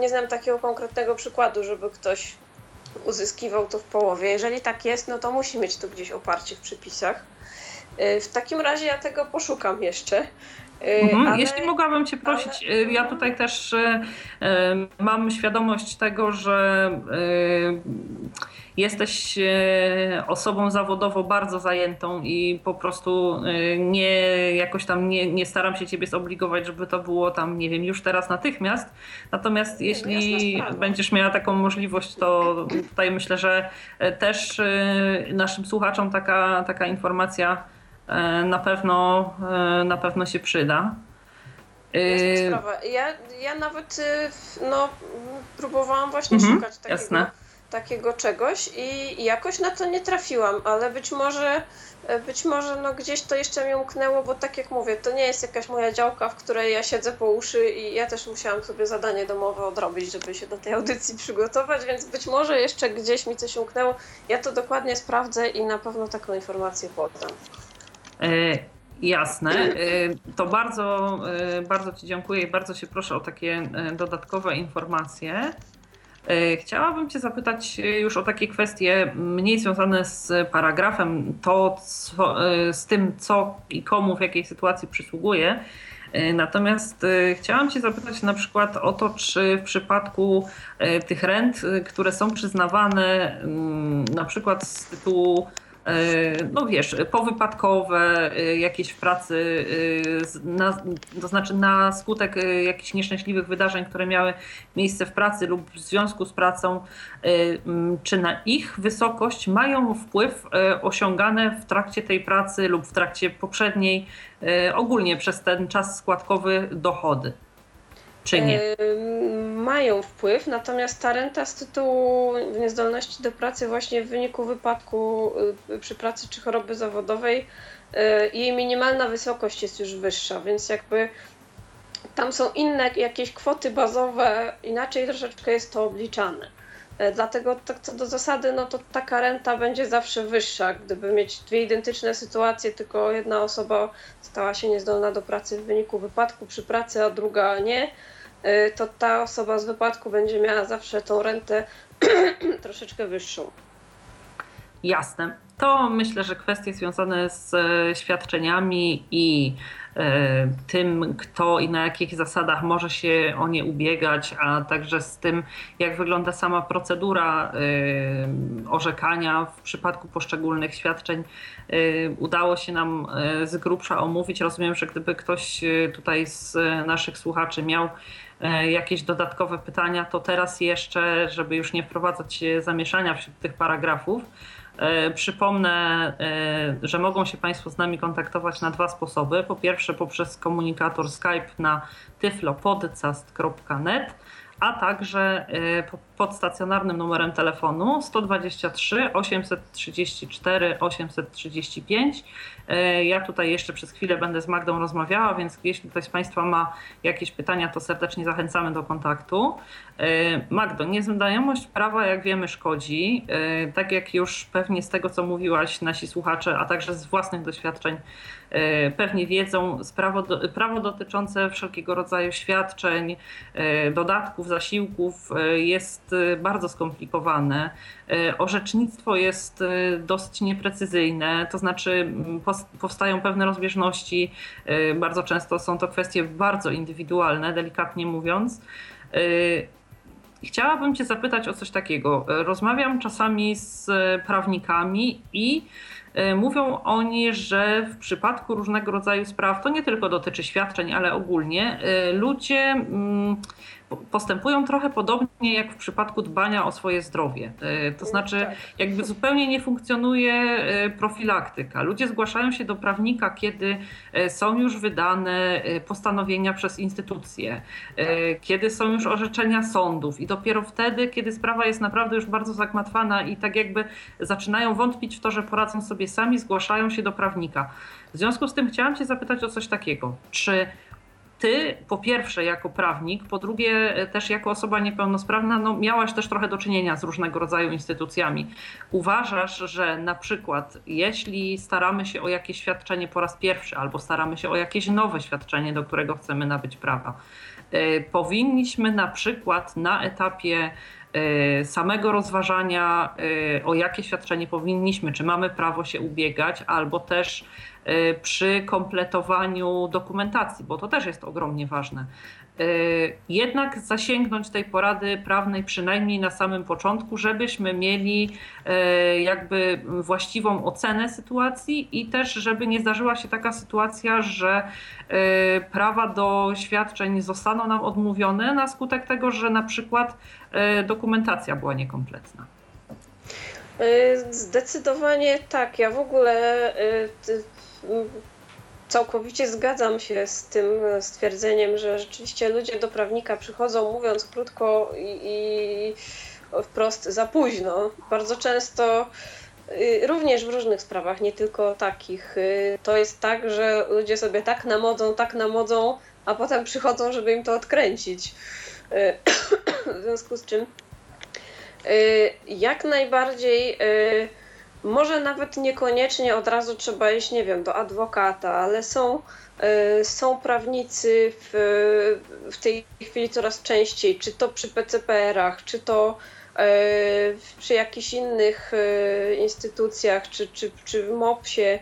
nie znam takiego konkretnego przykładu, żeby ktoś uzyskiwał to w połowie. Jeżeli tak jest, no to musi mieć to gdzieś oparcie w przepisach. W takim razie ja tego poszukam jeszcze. Jeśli mogłabym Cię prosić, ja tutaj też mam świadomość tego, że jesteś osobą zawodowo bardzo zajętą i po prostu nie staram się Ciebie zobligować, żeby to było tam, nie wiem, już teraz natychmiast. Natomiast jeśli będziesz miała taką możliwość, to tutaj myślę, że też naszym słuchaczom taka informacja na pewno się przyda. Jasna sprawa. Ja nawet próbowałam właśnie szukać takiego czegoś i jakoś na to nie trafiłam, ale być może gdzieś to jeszcze mi umknęło, bo tak jak mówię, to nie jest jakaś moja działka, w której ja siedzę po uszy i ja też musiałam sobie zadanie domowe odrobić, żeby się do tej audycji przygotować, więc być może jeszcze gdzieś mi coś umknęło. Ja to dokładnie sprawdzę i na pewno taką informację podam. Jasne. To bardzo, bardzo Ci dziękuję i bardzo się proszę o takie dodatkowe informacje. Chciałabym Cię zapytać już o takie kwestie mniej związane z paragrafem, z tym co i komu w jakiej sytuacji przysługuje. Natomiast chciałam Cię zapytać na przykład o to, czy w przypadku tych rent, które są przyznawane na przykład z tytułu powypadkowe, jakieś w pracy, to znaczy na skutek jakichś nieszczęśliwych wydarzeń, które miały miejsce w pracy lub w związku z pracą, czy na ich wysokość mają wpływ osiągane w trakcie tej pracy lub w trakcie poprzedniej, ogólnie przez ten czas składkowy dochody? Czy nie? Mają wpływ, natomiast ta renta z tytułu niezdolności do pracy właśnie w wyniku wypadku przy pracy czy choroby zawodowej, jej minimalna wysokość jest już wyższa, więc jakby tam są inne jakieś kwoty bazowe, inaczej troszeczkę jest to obliczane. Dlatego tak co do zasady, no to taka renta będzie zawsze wyższa. Gdyby mieć dwie identyczne sytuacje, tylko jedna osoba stała się niezdolna do pracy w wyniku wypadku przy pracy, a druga nie, to ta osoba z wypadku będzie miała zawsze tą rentę troszeczkę wyższą. Jasne. To myślę, że kwestie związane z świadczeniami i tym, kto i na jakich zasadach może się o nie ubiegać, a także z tym, jak wygląda sama procedura orzekania w przypadku poszczególnych świadczeń, udało się nam z grubsza omówić. Rozumiem, że gdyby ktoś tutaj z naszych słuchaczy miał jakieś dodatkowe pytania, to teraz jeszcze, żeby już nie wprowadzać zamieszania wśród tych paragrafów, przypomnę, że mogą się Państwo z nami kontaktować na dwa sposoby. Po pierwsze poprzez komunikator Skype na tyflopodcast.net, a także pod stacjonarnym numerem telefonu 123 834 835. Ja tutaj jeszcze przez chwilę będę z Magdą rozmawiała, więc jeśli ktoś z Państwa ma jakieś pytania, to serdecznie zachęcamy do kontaktu. Magdo, nieznajomość prawa, jak wiemy, szkodzi. Tak jak już pewnie z tego, co mówiłaś, nasi słuchacze, a także z własnych doświadczeń pewnie wiedzą, prawo dotyczące wszelkiego rodzaju świadczeń, dodatków, zasiłków jest bardzo skomplikowane. Orzecznictwo jest dosyć nieprecyzyjne, to znaczy powstają pewne rozbieżności. Bardzo często są to kwestie bardzo indywidualne, delikatnie mówiąc. Chciałabym Cię zapytać o coś takiego. Rozmawiam czasami z prawnikami i mówią oni, że w przypadku różnego rodzaju spraw, to nie tylko dotyczy świadczeń, ale ogólnie, ludzie postępują trochę podobnie jak w przypadku dbania o swoje zdrowie. To znaczy jakby zupełnie nie funkcjonuje profilaktyka. Ludzie zgłaszają się do prawnika, kiedy są już wydane postanowienia przez instytucje, kiedy są już orzeczenia sądów i dopiero wtedy, kiedy sprawa jest naprawdę już bardzo zagmatwana i tak jakby zaczynają wątpić w to, że poradzą sobie sami, zgłaszają się do prawnika. W związku z tym chciałam Cię zapytać o coś takiego. Czy ty po pierwsze jako prawnik, po drugie też jako osoba niepełnosprawna, no miałaś też trochę do czynienia z różnego rodzaju instytucjami. Uważasz, że na przykład jeśli staramy się o jakieś świadczenie po raz pierwszy albo staramy się o jakieś nowe świadczenie, do którego chcemy nabyć prawa, powinniśmy na przykład na etapie samego rozważania, o jakie świadczenie powinniśmy, czy mamy prawo się ubiegać, albo też przy kompletowaniu dokumentacji, bo to też jest ogromnie ważne, jednak zasięgnąć tej porady prawnej przynajmniej na samym początku, żebyśmy mieli jakby właściwą ocenę sytuacji i też żeby nie zdarzyła się taka sytuacja, że prawa do świadczeń zostaną nam odmówione na skutek tego, że na przykład dokumentacja była niekompletna. Zdecydowanie tak. Ja w ogóle całkowicie zgadzam się z tym stwierdzeniem, że rzeczywiście ludzie do prawnika przychodzą, mówiąc krótko i wprost, za późno. Bardzo często, również w różnych sprawach, nie tylko takich, to jest tak, że ludzie sobie tak namodzą, a potem przychodzą, żeby im to odkręcić. W związku z czym jak najbardziej, może nawet niekoniecznie od razu trzeba iść, nie wiem, do adwokata, ale są prawnicy w tej chwili coraz częściej, czy to przy PCPR-ach, czy to przy jakichś innych instytucjach, czy w MOPS-ie,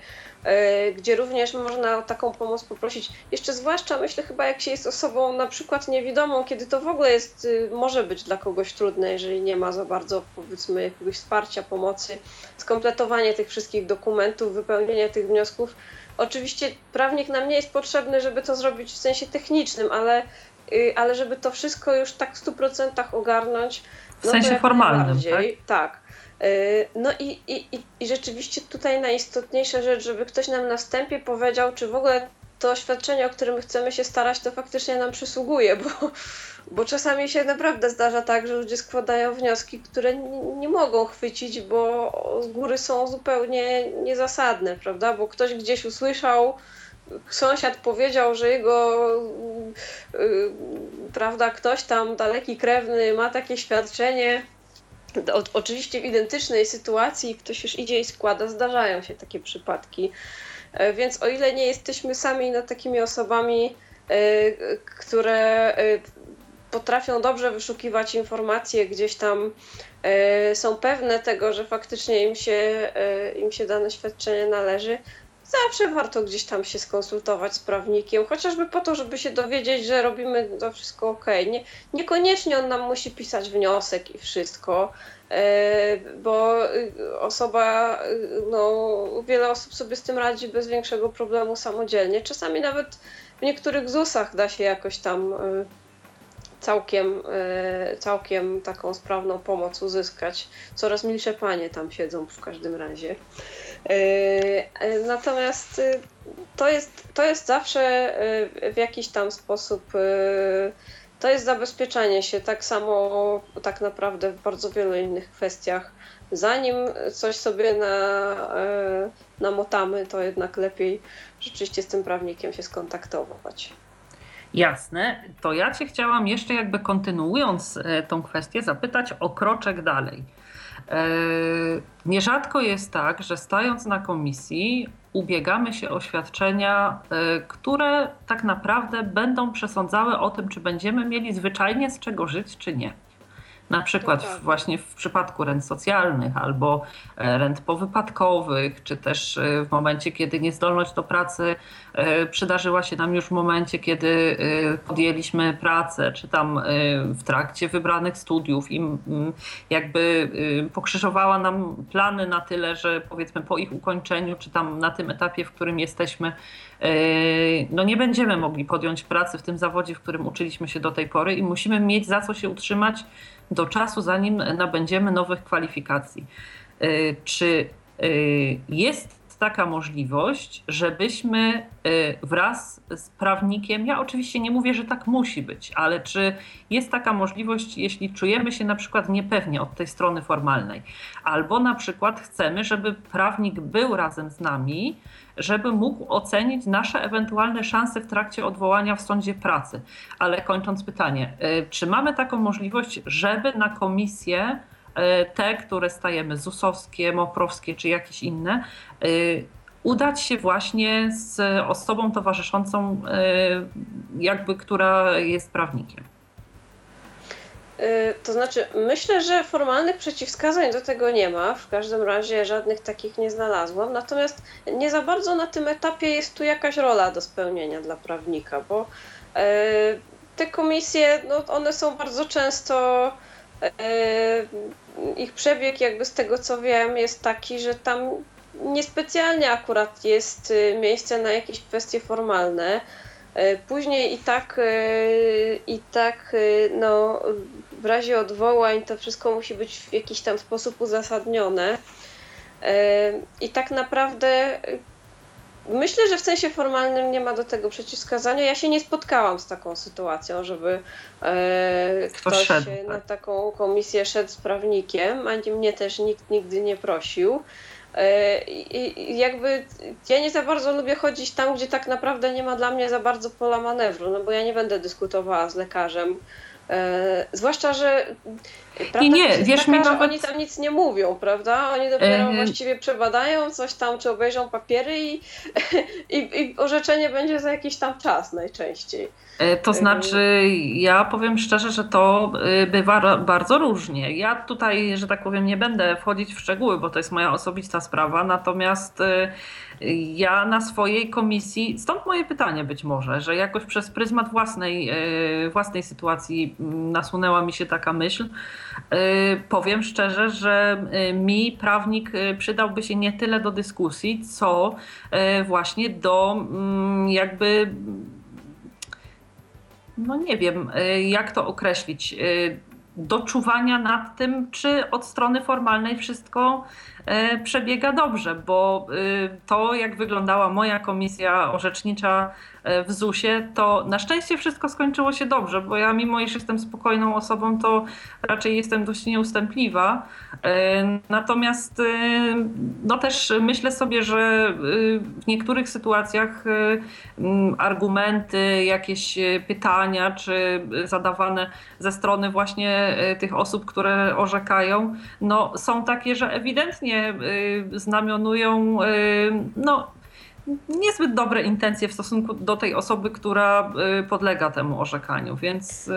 gdzie również można o taką pomoc poprosić. Jeszcze zwłaszcza myślę chyba, jak się jest osobą na przykład niewidomą, kiedy to w ogóle jest, może być dla kogoś trudne, jeżeli nie ma za bardzo, powiedzmy, jakiegoś wsparcia, pomocy, skompletowanie tych wszystkich dokumentów, wypełnienie tych wniosków. Oczywiście prawnik nam nie jest potrzebny, żeby to zrobić w sensie technicznym, ale żeby to wszystko już tak w 100% ogarnąć. W sensie formalnym, tak? No i rzeczywiście tutaj najistotniejsza rzecz, żeby ktoś nam na wstępie powiedział, czy w ogóle to świadczenie, o którym chcemy się starać, to faktycznie nam przysługuje, bo czasami się naprawdę zdarza tak, że ludzie składają wnioski, które nie mogą chwycić, bo z góry są zupełnie niezasadne, prawda? Bo ktoś gdzieś usłyszał, sąsiad powiedział, że jego prawda, ktoś tam daleki krewny ma takie świadczenie. Oczywiście w identycznej sytuacji ktoś już idzie i składa, zdarzają się takie przypadki, więc o ile nie jesteśmy sami takimi osobami, które potrafią dobrze wyszukiwać informacje, gdzieś tam są pewne tego, że faktycznie im się dane świadczenie należy, zawsze warto gdzieś tam się skonsultować z prawnikiem, chociażby po to, żeby się dowiedzieć, że robimy to wszystko okej. Niekoniecznie on nam musi pisać wniosek i wszystko, bo osoba, wiele osób sobie z tym radzi bez większego problemu samodzielnie. Czasami nawet w niektórych ZUS-ach da się jakoś tam całkiem taką sprawną pomoc uzyskać. Coraz milsze panie tam siedzą w każdym razie. Natomiast to jest zawsze w jakiś tam sposób, to jest zabezpieczanie się tak samo tak naprawdę w bardzo wielu innych kwestiach. Zanim coś sobie namotamy, to jednak lepiej rzeczywiście z tym prawnikiem się skontaktować. Jasne, to ja Cię chciałam jeszcze jakby kontynuując tą kwestię zapytać o kroczek dalej. Nierzadko jest tak, że stając na komisji ubiegamy się o świadczenia, które tak naprawdę będą przesądzały o tym, czy będziemy mieli zwyczajnie z czego żyć, czy nie. Na przykład właśnie w przypadku rent socjalnych albo rent powypadkowych, czy też w momencie, kiedy niezdolność do pracy przydarzyła się nam już w momencie, kiedy podjęliśmy pracę, czy tam w trakcie wybranych studiów i jakby pokrzyżowała nam plany na tyle, że powiedzmy po ich ukończeniu, czy tam na tym etapie, w którym jesteśmy, nie będziemy mogli podjąć pracy w tym zawodzie, w którym uczyliśmy się do tej pory i musimy mieć za co się utrzymać do czasu, zanim nabędziemy nowych kwalifikacji. Czy jest jest taka możliwość, żebyśmy wraz z prawnikiem, ja oczywiście nie mówię, że tak musi być, ale czy jest taka możliwość, jeśli czujemy się na przykład niepewnie od tej strony formalnej, albo na przykład chcemy, żeby prawnik był razem z nami, żeby mógł ocenić nasze ewentualne szanse w trakcie odwołania w sądzie pracy. Ale kończąc pytanie, czy mamy taką możliwość, żeby na komisję te, które stajemy, ZUS-owskie, MOPR-owskie czy jakieś inne, udać się właśnie z osobą towarzyszącą, jakby, która jest prawnikiem? To znaczy, myślę, że formalnych przeciwwskazań do tego nie ma, w każdym razie żadnych takich nie znalazłam, natomiast nie za bardzo na tym etapie jest tu jakaś rola do spełnienia dla prawnika, bo te komisje, no one są bardzo często... Ich przebieg jakby z tego co wiem jest taki, że tam niespecjalnie akurat jest miejsce na jakieś kwestie formalne. Później i tak no, w razie odwołań to wszystko musi być w jakiś tam sposób uzasadnione. I tak naprawdę myślę, że w sensie formalnym nie ma do tego przeciwwskazania. Ja się nie spotkałam z taką sytuacją, żeby ktoś na taką komisję szedł z prawnikiem, ani mnie też nikt nigdy nie prosił. Jakby ja nie za bardzo lubię chodzić tam, gdzie tak naprawdę nie ma dla mnie za bardzo pola manewru, no bo ja nie będę dyskutowała z lekarzem. Zwłaszcza, że prawda, nie, wiesz, taka, mi że nawet... oni tam nic nie mówią, prawda? Oni dopiero właściwie przebadają coś tam, czy obejrzą papiery i orzeczenie będzie za jakiś tam czas najczęściej. To znaczy, ja powiem szczerze, że to bywa bardzo różnie. Ja tutaj, że tak powiem, nie będę wchodzić w szczegóły, bo to jest moja osobista sprawa, natomiast ja na swojej komisji, stąd moje pytanie być może, że jakoś przez pryzmat własnej sytuacji nasunęła mi się taka myśl. Powiem szczerze, że mi prawnik przydałby się nie tyle do dyskusji, co właśnie do jakby, no nie wiem jak to określić, doczuwania nad tym, czy od strony formalnej wszystko przebiega dobrze, bo to jak wyglądała moja komisja orzecznicza w ZUS-ie, to na szczęście wszystko skończyło się dobrze, bo ja mimo iż jestem spokojną osobą, to raczej jestem dość nieustępliwa. Natomiast no też myślę sobie, że w niektórych sytuacjach argumenty, jakieś pytania, czy zadawane ze strony właśnie tych osób, które orzekają, no są takie, że ewidentnie znamionują no niezbyt dobre intencje w stosunku do tej osoby, która podlega temu orzekaniu, więc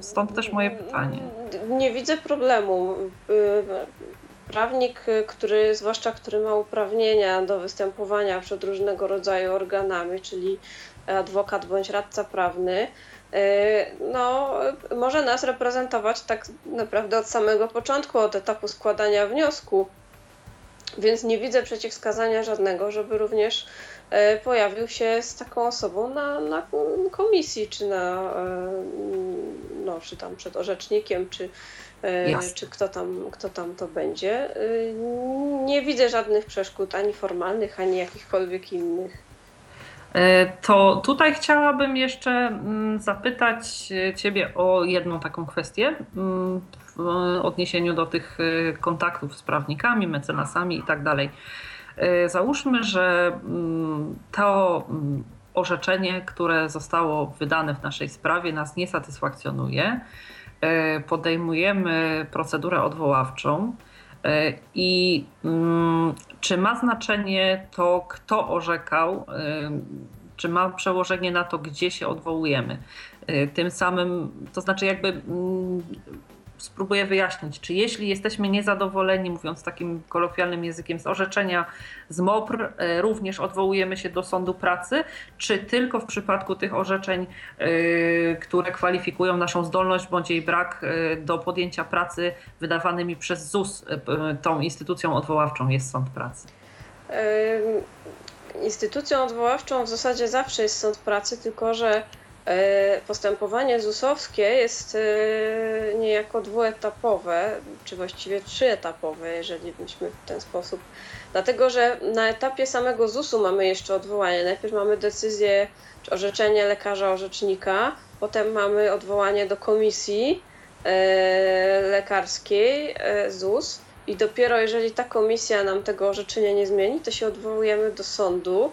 stąd też moje pytanie. Nie widzę problemu. Prawnik, który ma uprawnienia do występowania przed różnego rodzaju organami, czyli adwokat bądź radca prawny, no może nas reprezentować tak naprawdę od samego początku, od etapu składania wniosku. Więc nie widzę przeciwwskazania żadnego, żeby również pojawił się z taką osobą na komisji, czy no, czy tam przed orzecznikiem, czy kto tam to będzie. Nie widzę żadnych przeszkód, ani formalnych, ani jakichkolwiek innych. To tutaj chciałabym jeszcze zapytać Ciebie o jedną taką kwestię w odniesieniu do tych kontaktów z prawnikami, mecenasami i tak dalej. Załóżmy, że to orzeczenie, które zostało wydane w naszej sprawie, nas nie satysfakcjonuje. Podejmujemy procedurę odwoławczą. I czy ma znaczenie to, kto orzekał, czy ma przełożenie na to, gdzie się odwołujemy? Tym samym, to znaczy jakby spróbuję wyjaśnić, czy jeśli jesteśmy niezadowoleni, mówiąc takim kolokwialnym językiem, z orzeczenia z MOPR, również odwołujemy się do sądu pracy, czy tylko w przypadku tych orzeczeń, które kwalifikują naszą zdolność bądź jej brak do podjęcia pracy wydawanymi przez ZUS, tą instytucją odwoławczą jest sąd pracy? Instytucją odwoławczą w zasadzie zawsze jest sąd pracy, tylko że Postępowanie ZUS-owskie jest niejako dwuetapowe, czy właściwie trzyetapowe, jeżeli byśmy w ten sposób. Dlatego, że na etapie samego ZUS-u mamy jeszcze odwołanie. Najpierw mamy decyzję, czy orzeczenie lekarza orzecznika, potem mamy odwołanie do komisji lekarskiej ZUS i dopiero jeżeli ta komisja nam tego orzeczenia nie zmieni, to się odwołujemy do sądu.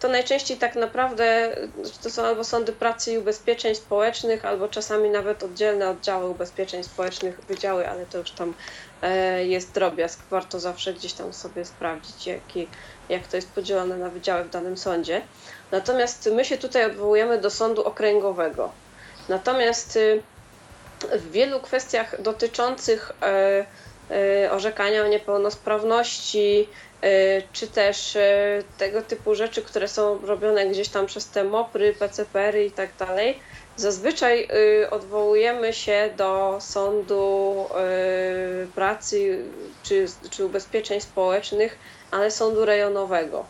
To najczęściej tak naprawdę to są albo sądy pracy i ubezpieczeń społecznych, albo czasami nawet oddzielne oddziały ubezpieczeń społecznych, wydziały, ale to już tam jest drobiazg. Warto zawsze gdzieś tam sobie sprawdzić, jak to jest podzielone na wydziały w danym sądzie. Natomiast my się tutaj odwołujemy do sądu okręgowego. Natomiast w wielu kwestiach dotyczących orzekania o niepełnosprawności, czy też tego typu rzeczy, które są robione gdzieś tam przez te MOPR-y, PCPR-y i tak dalej, zazwyczaj odwołujemy się do sądu pracy czy ubezpieczeń społecznych, ale sądu rejonowego.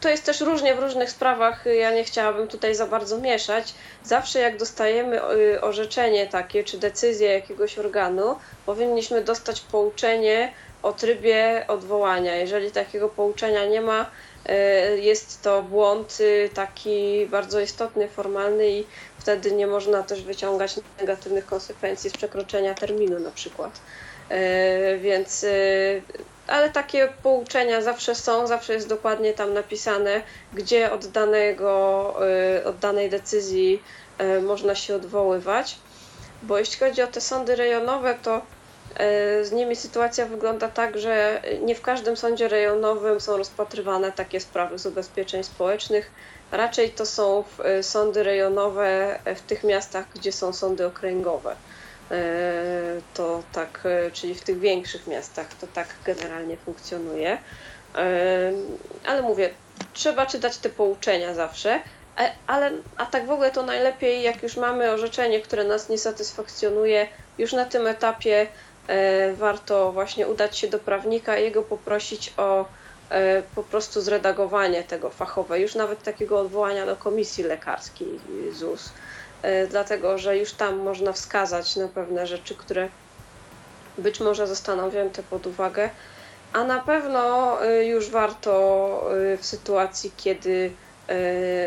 To jest też różnie w różnych sprawach, ja nie chciałabym tutaj za bardzo mieszać. Zawsze jak dostajemy orzeczenie takie, czy decyzję jakiegoś organu, powinniśmy dostać pouczenie o trybie odwołania. Jeżeli takiego pouczenia nie ma, jest to błąd taki bardzo istotny, formalny i wtedy nie można też wyciągać negatywnych konsekwencji z przekroczenia terminu na przykład. Więc... Ale takie pouczenia zawsze są, zawsze jest dokładnie tam napisane, gdzie od danej decyzji można się odwoływać. Bo jeśli chodzi o te sądy rejonowe, to z nimi sytuacja wygląda tak, że nie w każdym sądzie rejonowym są rozpatrywane takie sprawy z ubezpieczeń społecznych. Raczej to są sądy rejonowe w tych miastach, gdzie są sądy okręgowe. To tak, czyli w tych większych miastach to tak generalnie funkcjonuje. Ale mówię, trzeba czytać te pouczenia zawsze, a tak w ogóle to najlepiej, jak już mamy orzeczenie, które nas nie satysfakcjonuje, już na tym etapie warto właśnie udać się do prawnika i jego poprosić o po prostu zredagowanie tego fachowe, już nawet takiego odwołania do komisji lekarskiej ZUS. Dlatego, że już tam można wskazać na pewne rzeczy, które być może zostaną wzięte pod uwagę, a na pewno już warto w sytuacji, kiedy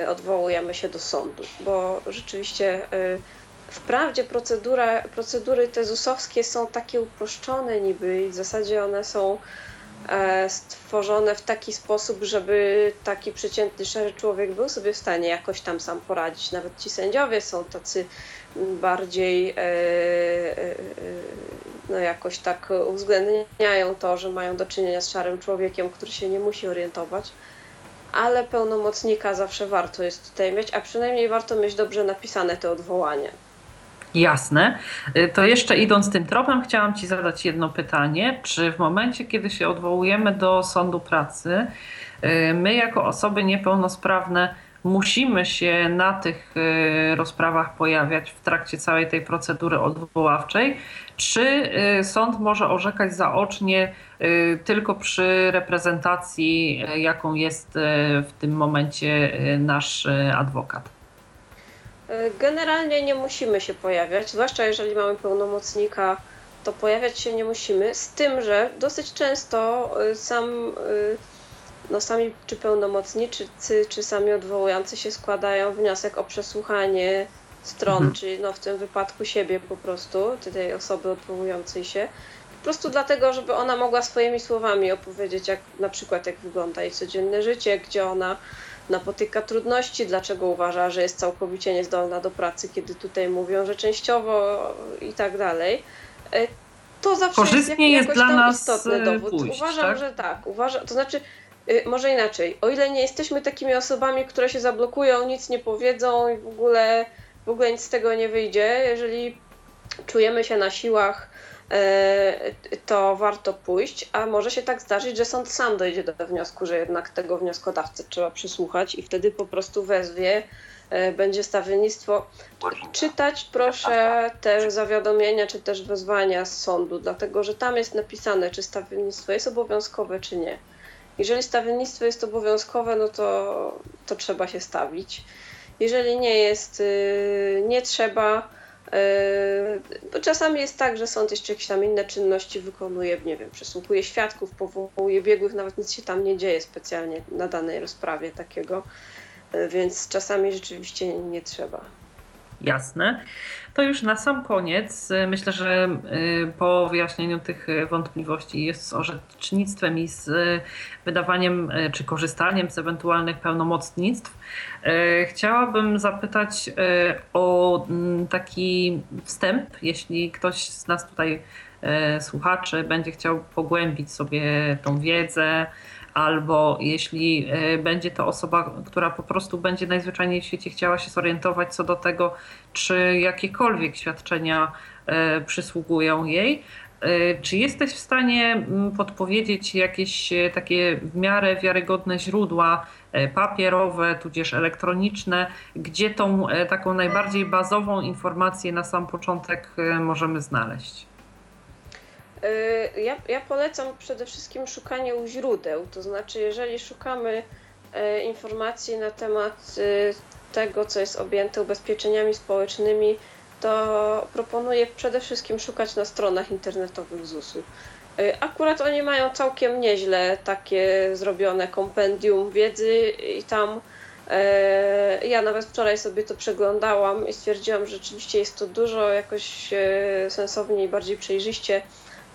odwołujemy się do sądu, bo rzeczywiście wprawdzie procedury te ZUS-owskie są takie uproszczone niby i w zasadzie one są stworzone w taki sposób, żeby taki przeciętny szary człowiek był sobie w stanie jakoś tam sam poradzić. Nawet ci sędziowie są tacy bardziej, no jakoś tak uwzględniają to, że mają do czynienia z szarym człowiekiem, który się nie musi orientować, ale pełnomocnika zawsze warto jest tutaj mieć, a przynajmniej warto mieć dobrze napisane te odwołanie. Jasne. To jeszcze idąc tym tropem, chciałam Ci zadać jedno pytanie. Czy w momencie, kiedy się odwołujemy do sądu pracy, my jako osoby niepełnosprawne musimy się na tych rozprawach pojawiać w trakcie całej tej procedury odwoławczej? Czy sąd może orzekać zaocznie tylko przy reprezentacji, jaką jest w tym momencie nasz adwokat? Generalnie nie musimy się pojawiać, zwłaszcza jeżeli mamy pełnomocnika, to pojawiać się nie musimy, z tym, że dosyć często sami czy pełnomocnicy, czy sami odwołujący się składają wniosek o przesłuchanie stron, czyli w tym wypadku siebie po prostu, tej osoby odwołującej się, po prostu dlatego, żeby ona mogła swoimi słowami opowiedzieć, jak na przykład jak wygląda jej codzienne życie, gdzie ona napotyka trudności, dlaczego uważa, że jest całkowicie niezdolna do pracy, kiedy tutaj mówią, że częściowo i tak dalej. To zawsze korzystnie jest jakoś tam istotny dowód. Uważam, że tak. To znaczy, może inaczej, o ile nie jesteśmy takimi osobami, które się zablokują, nic nie powiedzą i w ogóle nic z tego nie wyjdzie, jeżeli czujemy się na siłach, to warto pójść, a może się tak zdarzyć, że sąd sam dojdzie do wniosku, że jednak tego wnioskodawcę trzeba przysłuchać i wtedy po prostu wezwie, będzie stawiennictwo. Czytać proszę te zawiadomienia czy też wezwania z sądu, dlatego że tam jest napisane, czy stawiennictwo jest obowiązkowe, czy nie. Jeżeli stawiennictwo jest obowiązkowe, no to trzeba się stawić. Jeżeli nie jest, nie trzeba. Bo czasami jest tak, że sąd jeszcze jakieś tam inne czynności wykonuje, nie wiem, przesłuchuje świadków, powołuje biegłych, nawet nic się tam nie dzieje specjalnie na danej rozprawie takiego, więc czasami rzeczywiście nie trzeba. Jasne. To już na sam koniec. Myślę, że po wyjaśnieniu tych wątpliwości jest z orzecznictwem i z wydawaniem czy korzystaniem z ewentualnych pełnomocnictw. Chciałabym zapytać o taki wstęp, jeśli ktoś z nas tutaj słuchaczy będzie chciał pogłębić sobie tą wiedzę, albo jeśli będzie to osoba, która po prostu będzie najzwyczajniej w świecie chciała się zorientować co do tego, czy jakiekolwiek świadczenia przysługują jej. Czy jesteś w stanie podpowiedzieć jakieś takie w miarę wiarygodne źródła papierowe, tudzież elektroniczne, gdzie tą taką najbardziej bazową informację na sam początek możemy znaleźć? Ja polecam przede wszystkim szukanie u źródeł, to znaczy jeżeli szukamy informacji na temat tego, co jest objęte ubezpieczeniami społecznymi, to proponuję przede wszystkim szukać na stronach internetowych ZUS-u. Akurat oni mają całkiem nieźle takie zrobione kompendium wiedzy i tam ja nawet wczoraj sobie to przeglądałam i stwierdziłam, że rzeczywiście jest to dużo jakoś sensownie i bardziej przejrzyście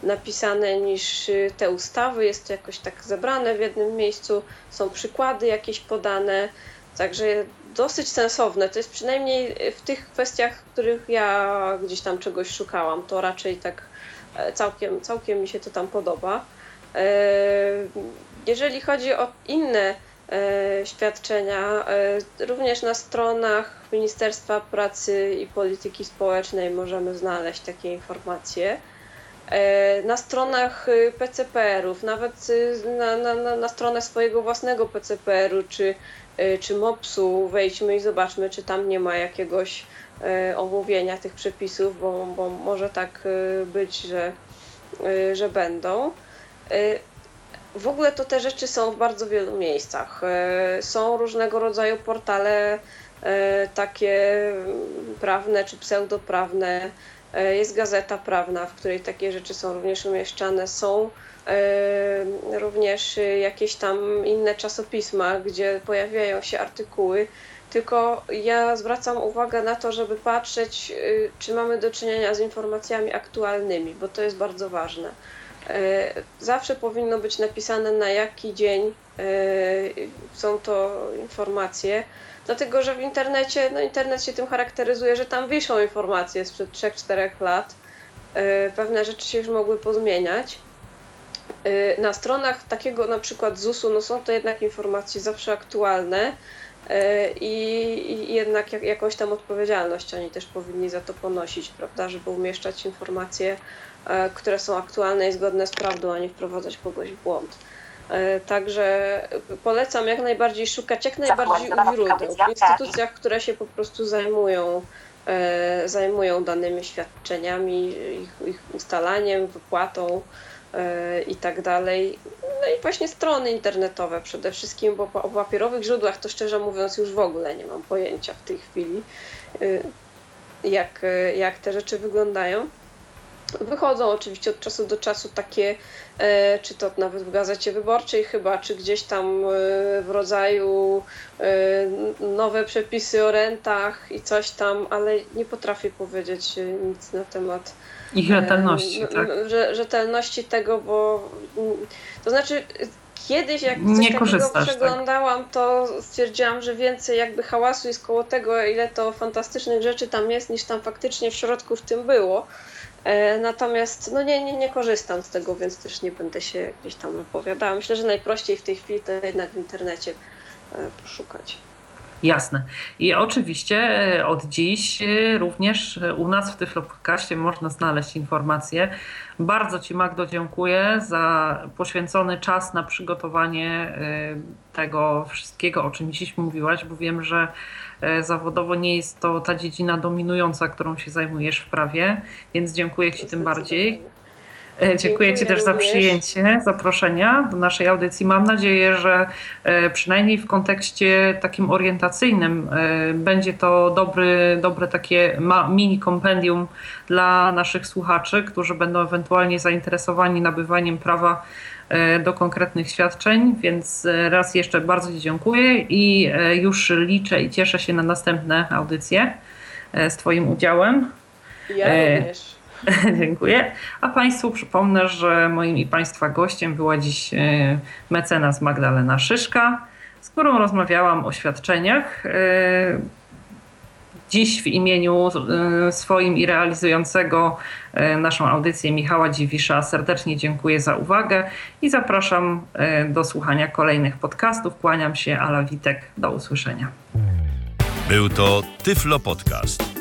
napisane niż te ustawy, jest to jakoś tak zebrane w jednym miejscu, są przykłady jakieś podane, także dosyć sensowne. To jest przynajmniej w tych kwestiach, w których ja gdzieś tam czegoś szukałam, to raczej tak całkiem mi się to tam podoba. Jeżeli chodzi o inne świadczenia, również na stronach Ministerstwa Pracy i Polityki Społecznej możemy znaleźć takie informacje. Na stronach PCPR-ów, nawet na stronę swojego własnego PCPR-u czy MOPS-u wejdźmy i zobaczmy, czy tam nie ma jakiegoś omówienia tych przepisów, bo może tak być, że będą. W ogóle to te rzeczy są w bardzo wielu miejscach. Są różnego rodzaju portale takie prawne czy pseudoprawne. Jest gazeta prawna, w której takie rzeczy są również umieszczane. Są również jakieś tam inne czasopisma, gdzie pojawiają się artykuły. Tylko ja zwracam uwagę na to, żeby patrzeć, czy mamy do czynienia z informacjami aktualnymi, bo to jest bardzo ważne. Zawsze powinno być napisane, na jaki dzień są to informacje. Dlatego, że w internecie, internet się tym charakteryzuje, że tam wiszą informacje sprzed 3-4 lat. Pewne rzeczy się już mogły pozmieniać. Na stronach takiego na przykład ZUS-u, no są to jednak informacje zawsze aktualne i jednak jakąś tam odpowiedzialność oni też powinni za to ponosić, prawda, żeby umieszczać informacje, które są aktualne i zgodne z prawdą, a nie wprowadzać kogoś w błąd. Także polecam jak najbardziej szukać, jak najbardziej u źródeł, w instytucjach, które się po prostu zajmują danymi świadczeniami, ich ustalaniem, wypłatą i tak dalej. No i właśnie strony internetowe przede wszystkim, bo o papierowych źródłach to szczerze mówiąc już w ogóle nie mam pojęcia w tej chwili, jak te rzeczy wyglądają. Wychodzą oczywiście od czasu do czasu takie, czy to nawet w Gazecie Wyborczej chyba, czy gdzieś tam w rodzaju nowe przepisy o rentach i coś tam, ale nie potrafię powiedzieć nic na temat ich rzetelności, tak? Rzetelności tego, bo to znaczy kiedyś jak coś takiego przeglądałam, tak, to stwierdziłam, że więcej jakby hałasu jest koło tego, ile to fantastycznych rzeczy tam jest, niż tam faktycznie w środku w tym było. Natomiast no nie korzystam z tego, więc też nie będę się gdzieś tam wypowiadała. Myślę, że najprościej w tej chwili to jednak w internecie poszukać. Jasne. I oczywiście od dziś również u nas w Tyflo Podcaście można znaleźć informacje. Bardzo Ci, Magdo, dziękuję za poświęcony czas na przygotowanie tego wszystkiego, o czym dziś mówiłaś, bo wiem, że zawodowo nie jest to ta dziedzina dominująca, którą się zajmujesz w prawie, więc dziękuję Ci tym bardziej. Dziękuję Ci też za przyjęcie zaproszenia do naszej audycji. Mam nadzieję, że przynajmniej w kontekście takim orientacyjnym będzie to dobre takie mini kompendium dla naszych słuchaczy, którzy będą ewentualnie zainteresowani nabywaniem prawa do konkretnych świadczeń, więc raz jeszcze bardzo Ci dziękuję i już liczę i cieszę się na następne audycje z Twoim udziałem. Ja również. Dziękuję. A Państwu przypomnę, że moim i Państwa gościem była dziś mecenas Magdalena Szyszka, z którą rozmawiałam o świadczeniach. Dziś w imieniu swoim i realizującego naszą audycję Michała Dziwisza serdecznie dziękuję za uwagę i zapraszam do słuchania kolejnych podcastów. Kłaniam się, Ala Witek. Do usłyszenia. Był to Tyflo Podcast.